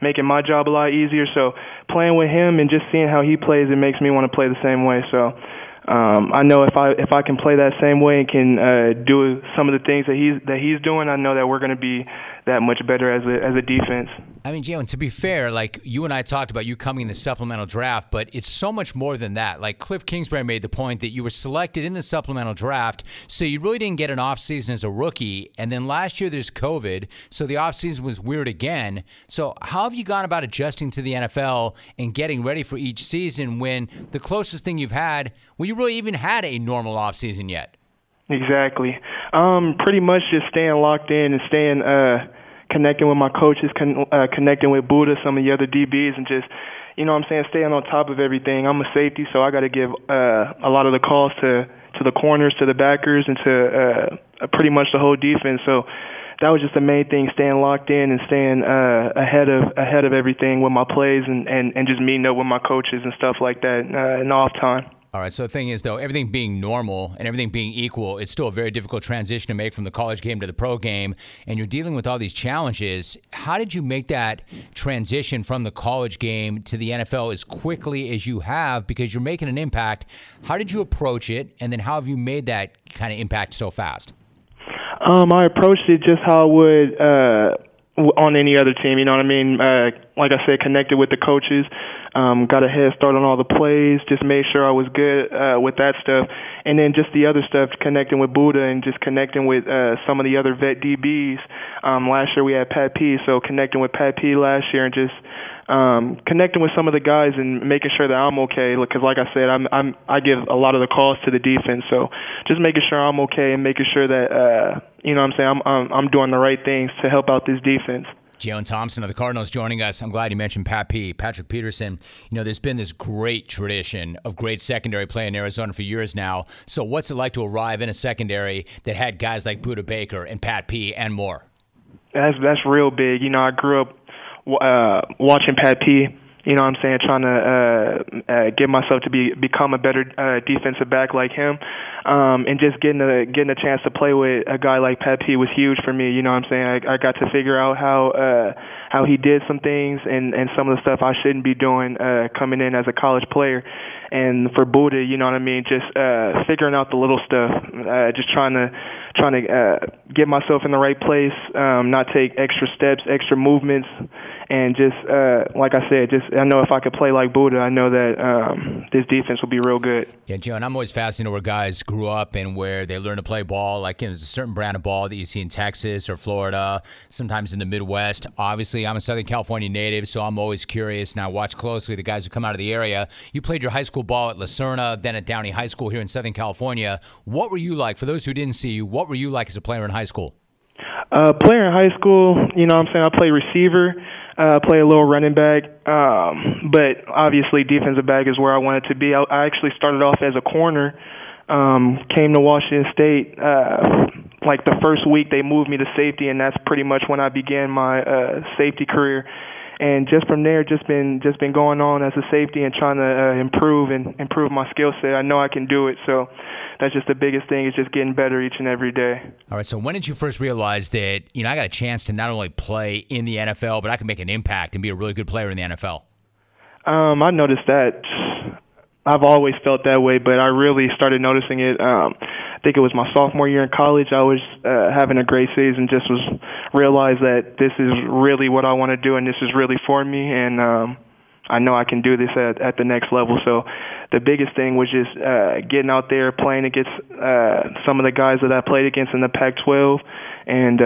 making my job a lot easier. So playing with him and just seeing how he plays, it makes me want to play the same way. So I know if I can play that same way and can do some of the things that he's doing, I know that we're going to be that much better as a defense. I mean, Jalen, to be fair, like you and I talked about you coming in the supplemental draft, but it's so much more than that. Like Cliff Kingsbury made the point that you were selected in the supplemental draft, so you really didn't get an offseason as a rookie. And then last year there's COVID, so the offseason was weird again. So how have you gone about adjusting to the NFL and getting ready for each season when the closest thing you've had, well, you really even had a normal offseason yet? Exactly. Pretty much just staying locked in and staying connecting with my coaches, connecting with Buddha, some of the other DBs, and just, you know what I'm saying, staying on top of everything. I'm a safety, so I got to give a lot of the calls to the corners, to the backers, and to pretty much the whole defense. So that was just the main thing, staying locked in and staying ahead of everything with my plays and just meeting up with my coaches and stuff like that in off time. All right, so the thing is, though, everything being normal and everything being equal, it's still a very difficult transition to make from the college game to the pro game, and you're dealing with all these challenges. How did you make that transition from the college game to the NFL as quickly as you have, because you're making an impact? How did you approach it, and then how have you made that kind of impact so fast? I approached it just how I would on any other team, you know what I mean? Like I said, connected with the coaches. Got a head start on all the plays, just made sure I was good with that stuff. And then just the other stuff, connecting with Buddha and just connecting with some of the other vet DBs. Last year we had Pat P, so connecting with Pat P last year and just connecting with some of the guys and making sure that I'm okay. Because like I said, I give a lot of the calls to the defense, so just making sure I'm okay and making sure that you know what I'm saying, I'm doing the right things to help out this defense. Jalen Thompson of the Cardinals joining us. I'm glad you mentioned Patrick Peterson. You know, there's been this great tradition of great secondary play in Arizona for years now. So what's it like to arrive in a secondary that had guys like Buddha Baker and Pat P and more? That's real big. You know, I grew up watching Pat P, you know what I'm saying, trying to get myself to become a better defensive back like him. And just getting a chance to play with a guy like Pat P was huge for me, you know what I'm saying? I got to figure out how he did some things and some of the stuff I shouldn't be doing coming in as a college player. And for Buddha, you know what I mean, just figuring out the little stuff, just trying to get myself in the right place, not take extra steps, extra movements, and just like I said, just I know if I could play like Buddha, I know that this defense will be real good. Yeah, Joe, and I'm always fascinated where guys grew up and where they learn to play ball. Like, you know, there's a certain brand of ball that you see in Texas or Florida, sometimes in the Midwest. Obviously, I'm a Southern California native, so I'm always curious, and I watch closely the guys who come out of the area. You played your high school ball at La Serna, then at Downey High School here in Southern California. What were you like? For those who didn't see you, what were you like as a player in high school? Player in high school, you know what I'm saying, I play receiver, play a little running back, but obviously defensive back is where I wanted to be. I actually started off as a corner, came to Washington State. Like the first week they moved me to safety, and that's pretty much when I began my safety career. And just from there, just been going on as a safety and trying to improve my skill set. I know I can do it, so that's just the biggest thing, is just getting better each and every day. All right, so when did you first realize that, you know, I got a chance to not only play in the NFL, but I can make an impact and be a really good player in the NFL? I noticed that. I've always felt that way, but I really started noticing it. I think it was my sophomore year in college. I was having a great season, just was realized that this is really what I want to do and this is really for me, and I know I can do this at the next level. So the biggest thing was just getting out there, playing against some of the guys that I played against in the Pac-12, and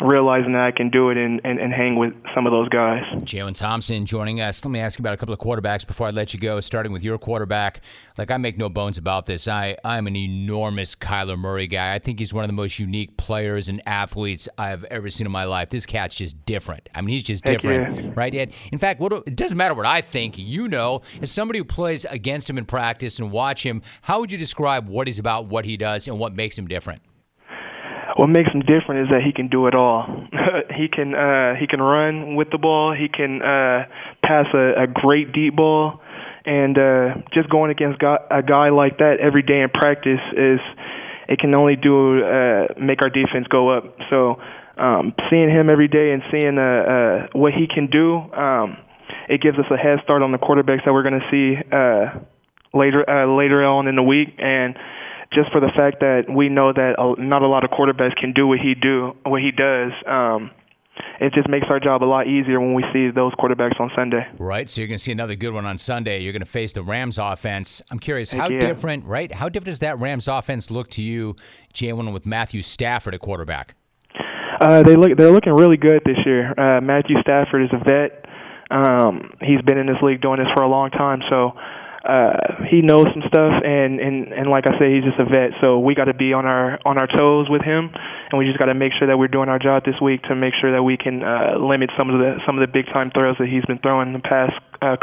realizing that I can do it and hang with some of those guys. Jalen Thompson joining us. Let me ask you about a couple of quarterbacks before I let you go, starting with your quarterback. Like, I make no bones about this. I'm an enormous Kyler Murray guy. I think he's one of the most unique players and athletes I've ever seen in my life. This cat's just different. I mean, he's just different, yeah. Right? In fact, it doesn't matter what I think. You know, as somebody who plays against him in practice and watch him, how would you describe what he's about, what he does, and what makes him different? What makes him different is that he can do it all. He can run with the ball. He can pass a great deep ball, and just going against a guy like that every day in practice can only make our defense go up. So seeing him every day and seeing what he can do, it gives us a head start on the quarterbacks that we're going to see later on in the week. And just for the fact that we know that not a lot of quarterbacks can do what he does, it just makes our job a lot easier when we see those quarterbacks on Sunday. Right, so you're going to see another good one on Sunday. You're going to face the Rams offense. I'm curious, how different does that Rams offense look to you, Jalen, with Matthew Stafford at quarterback? They're looking really good this year. Matthew Stafford is a vet. He's been in this league doing this for a long time, so he knows some stuff, and like I say, he's just a vet. So we got to be on our toes with him, and we just got to make sure that we're doing our job this week to make sure that we can limit some of the big time throws that he's been throwing in the past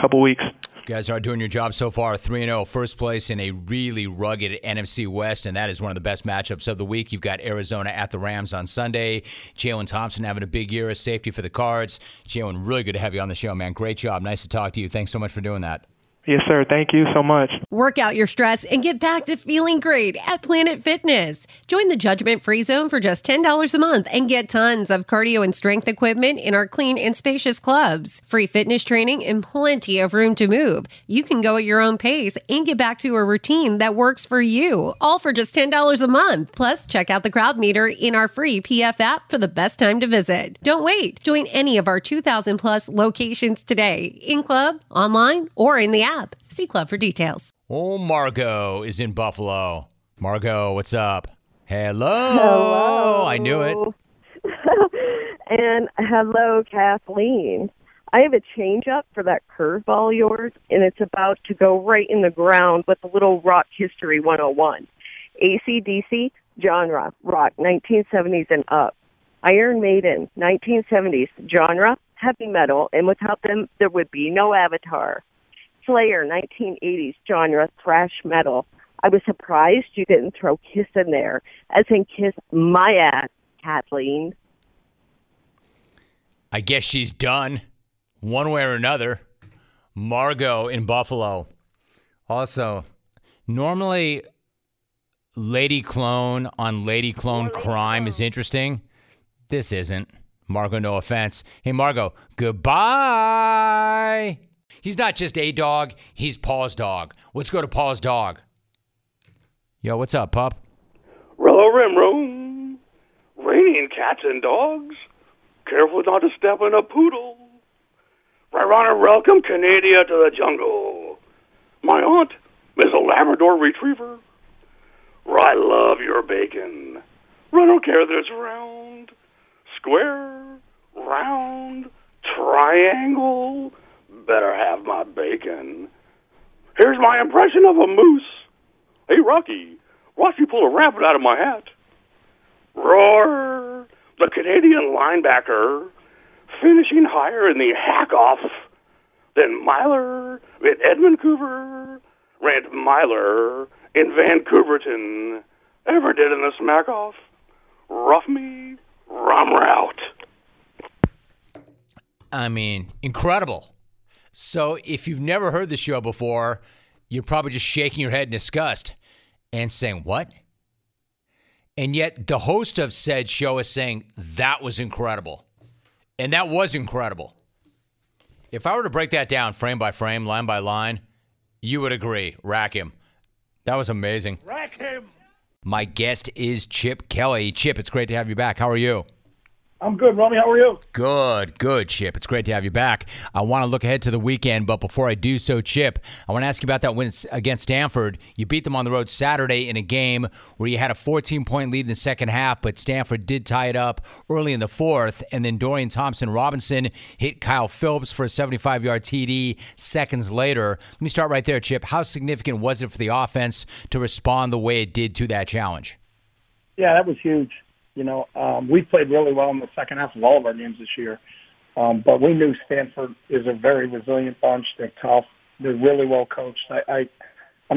couple weeks. You guys are doing your job so far, 3-0, first place in a really rugged NFC West, and that is one of the best matchups of the week. You've got Arizona at the Rams on Sunday. Jalen Thompson having a big year as safety for the Cards. Jalen, really good to have you on the show, man. Great job. Nice to talk to you. Thanks so much for doing that. Yes, sir. Thank you so much. Work out your stress and get back to feeling great at Planet Fitness. Join the judgment-free zone for just $10 a month and get tons of cardio and strength equipment in our clean and spacious clubs, free fitness training, and plenty of room to move. You can go at your own pace and get back to a routine that works for you, all for just $10 a month. Plus, check out the crowd meter in our free PF app for the best time to visit. Don't wait. Join any of our 2,000-plus locations today, in-club, online, or in the app. See club for details. Oh, Margot is in Buffalo. Margot, what's up? Hello. I knew it. And hello, Kathleen. I have a change-up for that curveball of yours, and it's about to go right in the ground with a little rock history 101. AC/DC, genre, rock, 1970s and up. Iron Maiden, 1970s, genre, heavy metal, and without them, there would be no Avatar. Slayer, 1980s, genre, thrash metal. I was surprised you didn't throw Kiss in there, as in kiss my ass, Kathleen. I guess she's done, one way or another. Margot in Buffalo. Also, normally Lady Clone on Lady Clone Crime is interesting. This isn't. Margot, no offense. Hey, Margot, goodbye. He's not just a dog, he's Paul's dog. Let's go to Paul's dog. Yo, what's up, pup? Rollo rim room. Raining cats and dogs. Careful not to step on a poodle. Right on and welcome Canada to the jungle. My aunt is a Labrador Retriever. I love your bacon. I don't care that it's round, square, round, triangle. Better have my bacon. Here's my impression of a moose. Hey, Rocky, watch me pull a rabbit out of my hat. Roar, the Canadian linebacker, finishing higher in the hack-off. Then Myler in Edmund Coover, Rand Myler in Vancouverton. Ever did in the smack-off? Rough me, rum route. I mean, incredible. So if you've never heard the show before, you're probably just shaking your head in disgust and saying, what? And yet the host of said show is saying, that was incredible. And that was incredible. If I were to break that down frame by frame, line by line, you would agree. Rack him. That was amazing. Rack him. My guest is Chip Kelly. Chip, it's great to have you back. How are you? I'm good, Romy. How are you? Good, good, Chip. It's great to have you back. I want to look ahead to the weekend, but before I do so, Chip, I want to ask you about that win against Stanford. You beat them on the road Saturday in a game where you had a 14-point lead in the second half, but Stanford did tie it up early in the fourth, and then Dorian Thompson-Robinson hit Kyle Phillips for a 75-yard TD seconds later. Let me start right there, Chip. How significant was it for the offense to respond the way it did to that challenge? Yeah, that was huge. You know, we played really well in the second half of all of our games this year. But we knew Stanford is a very resilient bunch. They're tough. They're really well coached. I'm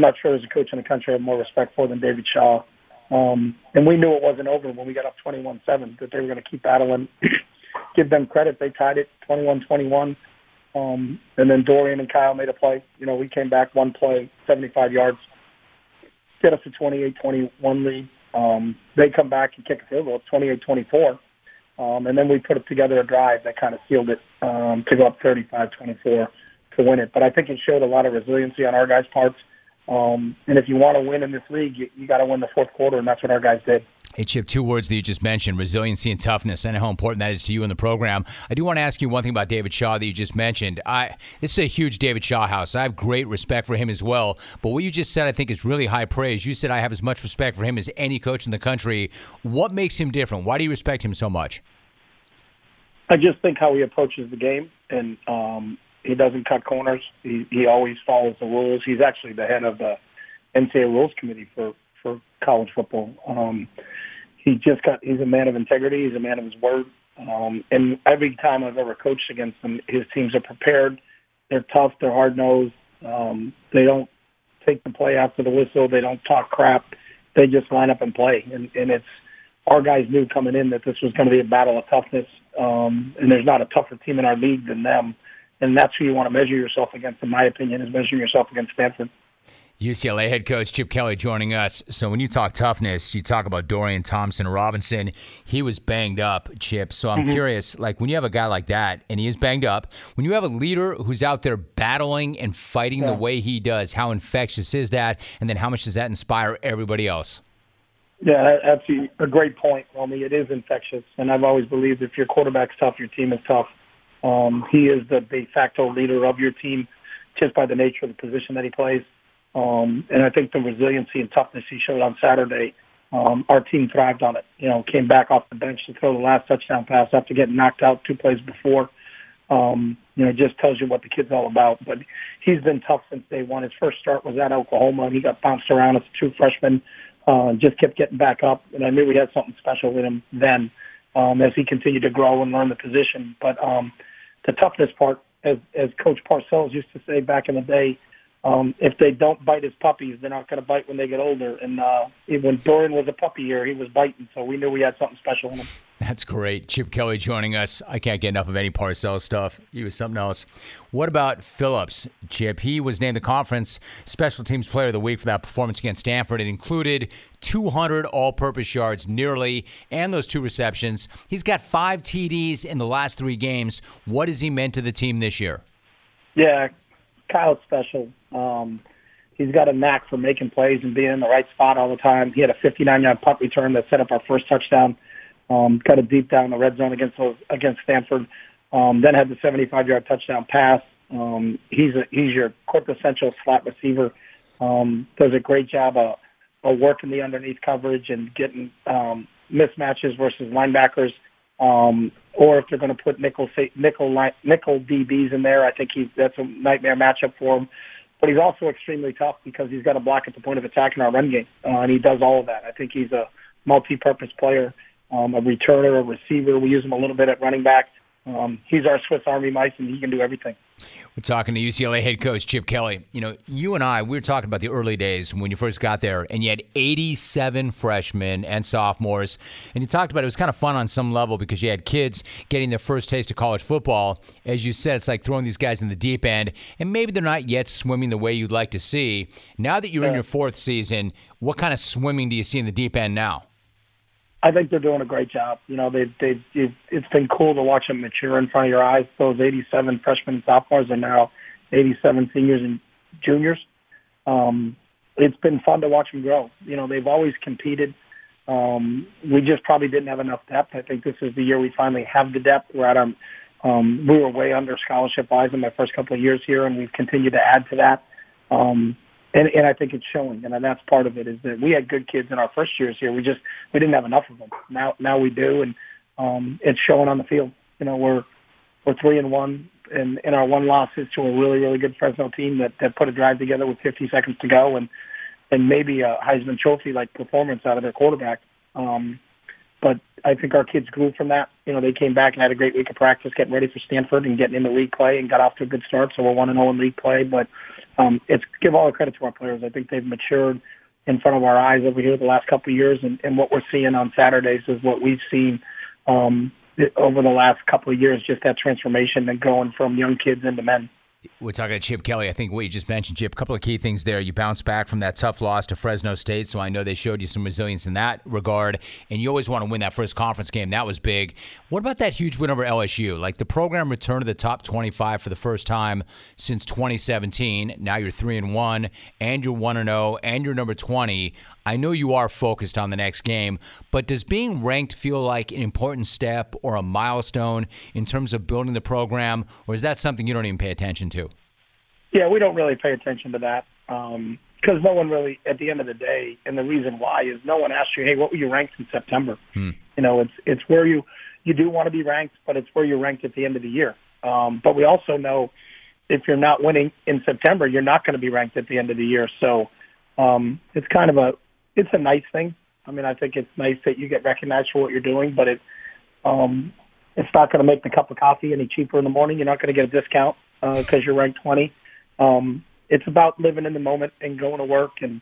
not sure there's a coach in the country I have more respect for than David Shaw. And we knew it wasn't over when we got up 21-7, that they were going to keep battling. Give them credit. They tied it 21-21. And then Dorian and Kyle made a play. You know, we came back one play, 75 yards, get us a 28-21 lead. They come back and kick a field goal, 28-24. And then we put together a drive that kind of sealed it to go up 35-24 to win it. But I think it showed a lot of resiliency on our guys' parts. And if you want to win in this league, you got to win the fourth quarter, and that's what our guys did. Hey, Chip, two words that you just mentioned, resiliency and toughness, and how important that is to you in the program. I do want to ask you one thing about David Shaw that you just mentioned. This is a huge David Shaw house. I have great respect for him as well. But what you just said I think is really high praise. You said I have as much respect for him as any coach in the country. What makes him different? Why do you respect him so much? I just think how he approaches the game, and he doesn't cut corners. He always follows the rules. He's actually the head of the NCAA Rules Committee for college football. He's a man of integrity. He's a man of his word. And every time I've ever coached against him, his teams are prepared. They're tough. They're hard-nosed. They don't take the play after the whistle. They don't talk crap. They just line up and play. And it's our guys knew coming in that this was going to be a battle of toughness. And there's not a tougher team in our league than them. And that's who you want to measure yourself against, in my opinion, is measuring yourself against Stanford. UCLA head coach Chip Kelly joining us. So when you talk toughness, you talk about Dorian Thompson-Robinson. He was banged up, Chip. So I'm curious, like when you have a guy like that and he is banged up, when you have a leader who's out there battling and fighting the way he does, how infectious is that? And then how much does that inspire everybody else? Yeah, that's a great point, Romy. It is infectious. And I've always believed if your quarterback's tough, your team is tough. He is the de facto leader of your team just by the nature of the position that he plays. And I think the resiliency and toughness he showed on Saturday, our team thrived on it. You know, came back off the bench to throw the last touchdown pass after getting knocked out two plays before. You know, it just tells you what the kid's all about. But he's been tough since day one. His first start was at Oklahoma, and he got bounced around as a true freshman, just kept getting back up. And I knew we had something special with him then as he continued to grow and learn the position. But the toughness part, as Coach Parcells used to say back in the day, if they don't bite as puppies, they're not going to bite when they get older. And when Dorian was a puppy here, he was biting, so we knew we had something special in him. That's great. Chip Kelly joining us. I can't get enough of any Parcells stuff. He was something else. What about Phillips, Chip? He was named the conference Special Teams Player of the Week for that performance against Stanford. It included 200 all-purpose yards nearly and those two receptions. He's got 5 TDs in the last 3 games. What has he meant to the team this year? Yeah, Kyle's special. He's got a knack for making plays and being in the right spot all the time. He had a 59-yard punt return that set up our first touchdown. Got a deep down in the red zone against Stanford. Then had the 75-yard touchdown pass. He's your quintessential slot receiver. Does a great job of working the underneath coverage and getting mismatches versus linebackers. Or if they're going to put nickel DBs in there, I think that's a nightmare matchup for him. But he's also extremely tough because he's got a block at the point of attack in our run game, and he does all of that. I think he's a multi-purpose player, a returner, a receiver. We use him a little bit at running back. He's our Swiss Army knife, and he can do everything. We're talking to UCLA head coach Chip Kelly. You know, you and I, we were talking about the early days when you first got there, and you had 87 freshmen and sophomores. And you talked about it was kind of fun on some level because you had kids getting their first taste of college football. As you said, it's like throwing these guys in the deep end, and maybe they're not yet swimming the way you'd like to see. Now that you're in your fourth season, what kind of swimming do you see in the deep end now? I think they're doing a great job. You know, it's been cool to watch them mature in front of your eyes. Those 87 freshmen and sophomores are now 87 seniors and juniors. It's been fun to watch them grow. You know, they've always competed. We just probably didn't have enough depth. I think this is the year we finally have the depth. We were way under scholarship-wise in my first couple of years here, and we've continued to add to that. And I think it's showing, and that's part of it, is that we had good kids in our first years here. We didn't have enough of them. Now we do, and it's showing on the field. You know, we're 3-1, and our one loss is to a really, really good Fresno team that put a drive together with 50 seconds to go, and maybe a Heisman Trophy-like performance out of their quarterback. But I think our kids grew from that. You know, they came back and had a great week of practice, getting ready for Stanford and getting into league play, and got off to a good start. So we're 1-0 in league play. But it's give all the credit to our players. I think they've matured in front of our eyes over here the last couple of years, and what we're seeing on Saturdays is what we've seen over the last couple of years, just that transformation and going from young kids into men. We're talking to Chip Kelly. I think what you just mentioned, Chip, a couple of key things there. You bounced back from that tough loss to Fresno State, so I know they showed you some resilience in that regard, and you always want to win that first conference game. That was big. What about that huge win over LSU? Like, the program returned to the top 25 for the first time since 2017. Now you're 3-1, and you're 1-0, and you're number 20. I know you are focused on the next game, but does being ranked feel like an important step or a milestone in terms of building the program, or is that something you don't even pay attention to? Yeah, we don't really pay attention to that because no one really, at the end of the day, and the reason why is no one asks you, hey, what were you ranked in September? You know, it's where you do want to be ranked, but it's where you're ranked at the end of the year. But we also know if you're not winning in September, you're not going to be ranked at the end of the year. So it's kind of a nice thing. I mean, I think it's nice that you get recognized for what you're doing, but it's not going to make the cup of coffee any cheaper in the morning. You're not going to get a discount because you're ranked 20. It's about living in the moment and going to work and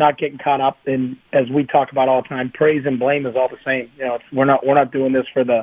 not getting caught up in, as we talk about all the time, praise and blame is all the same. You know, we're not doing this for the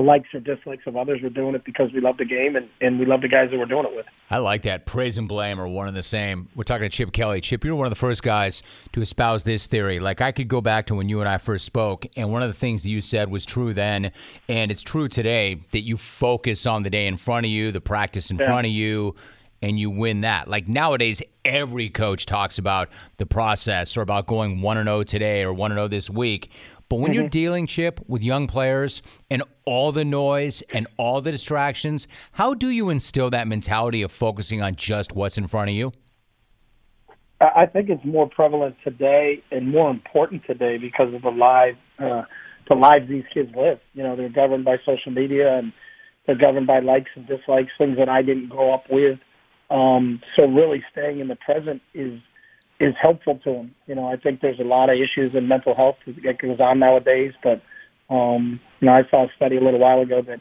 likes or dislikes of others. We're doing it because we love the game and we love the guys that we're doing it with. I like that. Praise and blame are one and the same. We're talking to Chip Kelly. Chip, you're one of the first guys to espouse this theory. Like, I could go back to when you and I first spoke, and one of the things that you said was true then, and it's true today, that you focus on the day in front of you, the practice in front of you, and you win that. Like, nowadays, every coach talks about the process or about going 1-0 today or 1-0 this week. But when you're dealing, Chip, with young players and all the noise and all the distractions, how do you instill that mentality of focusing on just what's in front of you? I think it's more prevalent today and more important today because of the lives these kids live. You know, they're governed by social media and They're governed by likes and dislikes, things that I didn't grow up with. So really staying in the present is helpful to them. You know, I think there's a lot of issues in mental health that goes on nowadays, but, you know, I saw a study a little while ago that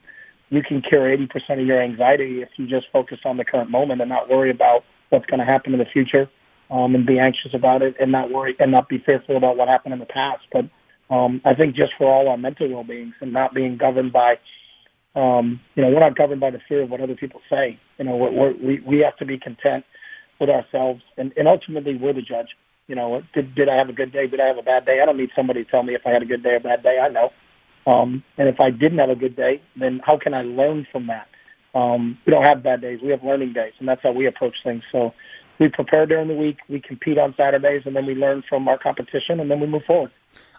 you can cure 80% of your anxiety if you just focus on the current moment and not worry about what's going to happen in the future, and be anxious about it and not worry and not be fearful about what happened in the past. But I think just for all our mental well-beings and not being governed by, you know, we're not governed by the fear of what other people say. You know, we have to be content with ourselves, and ultimately we're the judge. You know, did I have a good day? Did I have a bad day? I don't need somebody to tell me if I had a good day or a bad day. I know. And if I didn't have a good day, then how can I learn from that? We don't have bad days. We have learning days, and that's how we approach things. So we prepare during the week, we compete on Saturdays, and then we learn from our competition, and then we move forward.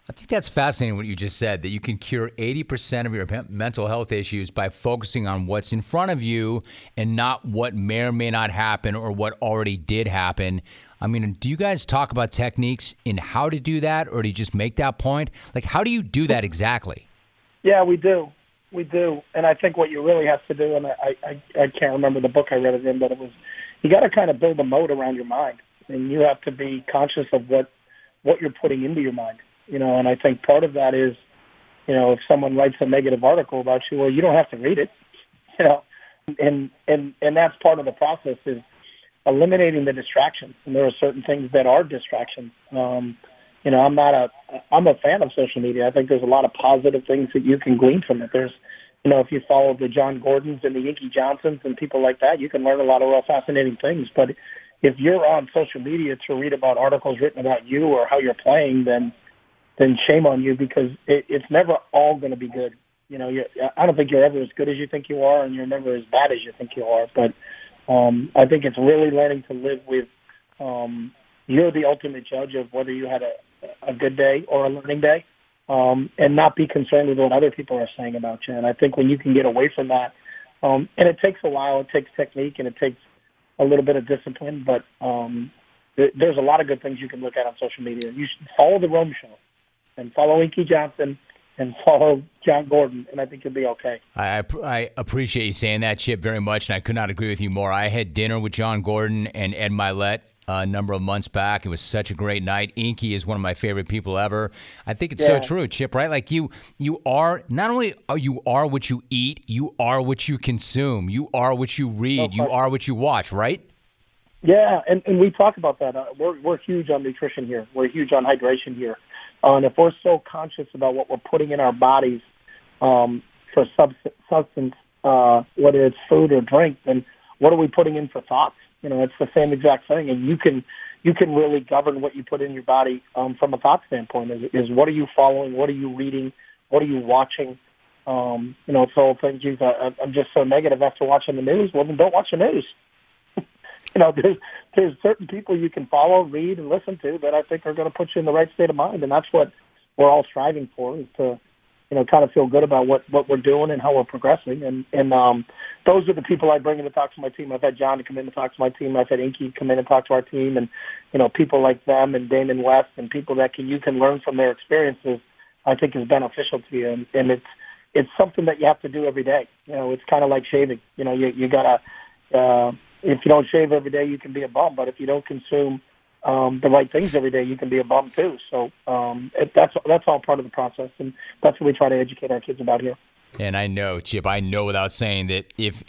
I think that's fascinating what you just said, that you can cure 80% of your mental health issues by focusing on what's in front of you and not what may or may not happen or what already did happen. I mean, do you guys talk about techniques in how to do that, or do you just make that point? Like, how do you do that exactly? Yeah, we do. We do. And I think what you really have to do, and I can't remember the book I read it in, but it was, you got to kind of build a moat around your mind. And you have to be conscious of what you're putting into your mind. You know, and I think part of that is, you know, if someone writes a negative article about you, well, you don't have to read it, you know, and that's part of the process is eliminating the distractions. And there are certain things that are distractions. You know, I'm a fan of social media. I think there's a lot of positive things that you can glean from it. There's, you know, if you follow the John Gordons and the Inky Johnsons and people like that, you can learn a lot of real fascinating things. But if you're on social media to read about articles written about you or how you're playing, then shame on you, because it's never all going to be good. You know, I don't think you're ever as good as you think you are, and you're never as bad as you think you are. But I think it's really learning to live with you're the ultimate judge of whether you had a good day or a learning day, and not be concerned with what other people are saying about you. And I think when you can get away from that, and it takes a while, it takes technique, and it takes a little bit of discipline, but there's a lot of good things you can look at on social media. You should follow the Rome Show, and follow Inky Johnson, and follow John Gordon, and I think you'll be okay. I appreciate you saying that, Chip, very much, and I could not agree with you more. I had dinner with John Gordon and Ed Milet a number of months back. It was such a great night. Inky is one of my favorite people ever. I think it's so true, Chip, right? Like you are, not only are you what you eat, you are what you consume, you are what you read, you are what you watch, right? Yeah, and we talk about that. We're huge on nutrition here. We're huge on hydration here. And if we're so conscious about what we're putting in our bodies for substance, whether it's food or drink, then what are we putting in for thoughts? You know, it's the same exact thing. And you can really govern what you put in your body from a thought standpoint. Is what are you following? What are you reading? What are you watching? You know, it's the whole thing. Geez, I'm just so negative after watching the news. Well, then don't watch the news. You know, there's certain people you can follow, read, and listen to that I think are going to put you in the right state of mind, and that's what we're all striving for, is to, you know, kind of feel good about what we're doing and how we're progressing. And those are the people I bring in to talk to my team. I've had John come in to talk to my team. I've had Inky come in and talk to our team, and, you know, people like them and Damon West and people that you can learn from their experiences I think is beneficial to you, and it's something that you have to do every day. You know, it's kind of like shaving. You know, you got to if you don't shave every day, you can be a bum. But if you don't consume the right things every day, you can be a bum too. So that's all part of the process, and that's what we try to educate our kids about here. And I know, Chip, without saying that if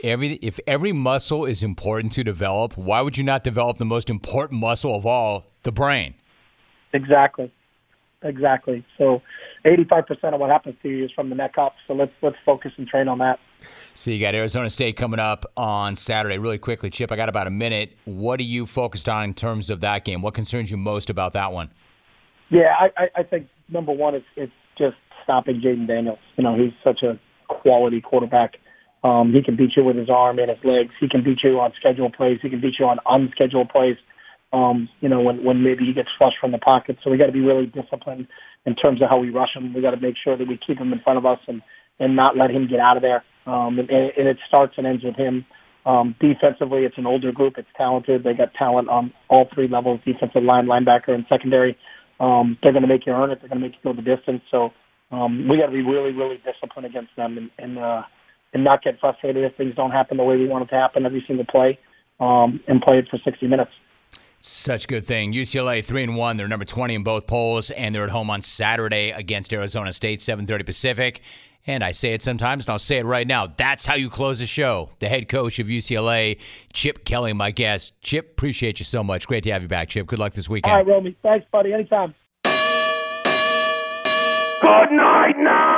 every muscle is important to develop, why would you not develop the most important muscle of all, the brain? Exactly. So 85% of what happens to you is from the neck up. So let's focus and train on that. So you got Arizona State coming up on Saturday. Really quickly, Chip, I got about a minute. What are you focused on in terms of that game? What concerns you most about that one? Yeah, I think, number one, it's just stopping Jaden Daniels. You know, he's such a quality quarterback. He can beat you with his arm and his legs. He can beat you on scheduled plays. He can beat you on unscheduled plays, you know, when maybe he gets flushed from the pocket. So we got to be really disciplined in terms of how we rush him. We got to make sure that we keep him in front of us and not let him get out of there. And it starts and ends with him. Defensively, it's an older group. It's talented. They got talent on all three levels, defensive line, linebacker, and secondary. They're going to make you earn it. They're going to make you go the distance. So we got to be really, really disciplined against them. And and not get frustrated if things don't happen the way we want it to happen every single play, and play it for 60 minutes. Such a good thing. UCLA 3-1. They're number 20 in both polls, and they're at home on Saturday against Arizona State, 7:30 Pacific. And I say it sometimes, and I'll say it right now. That's how you close the show. The head coach of UCLA, Chip Kelly, my guest. Chip, appreciate you so much. Great to have you back, Chip. Good luck this weekend. All right, Romy. Thanks, buddy. Anytime. Good night now.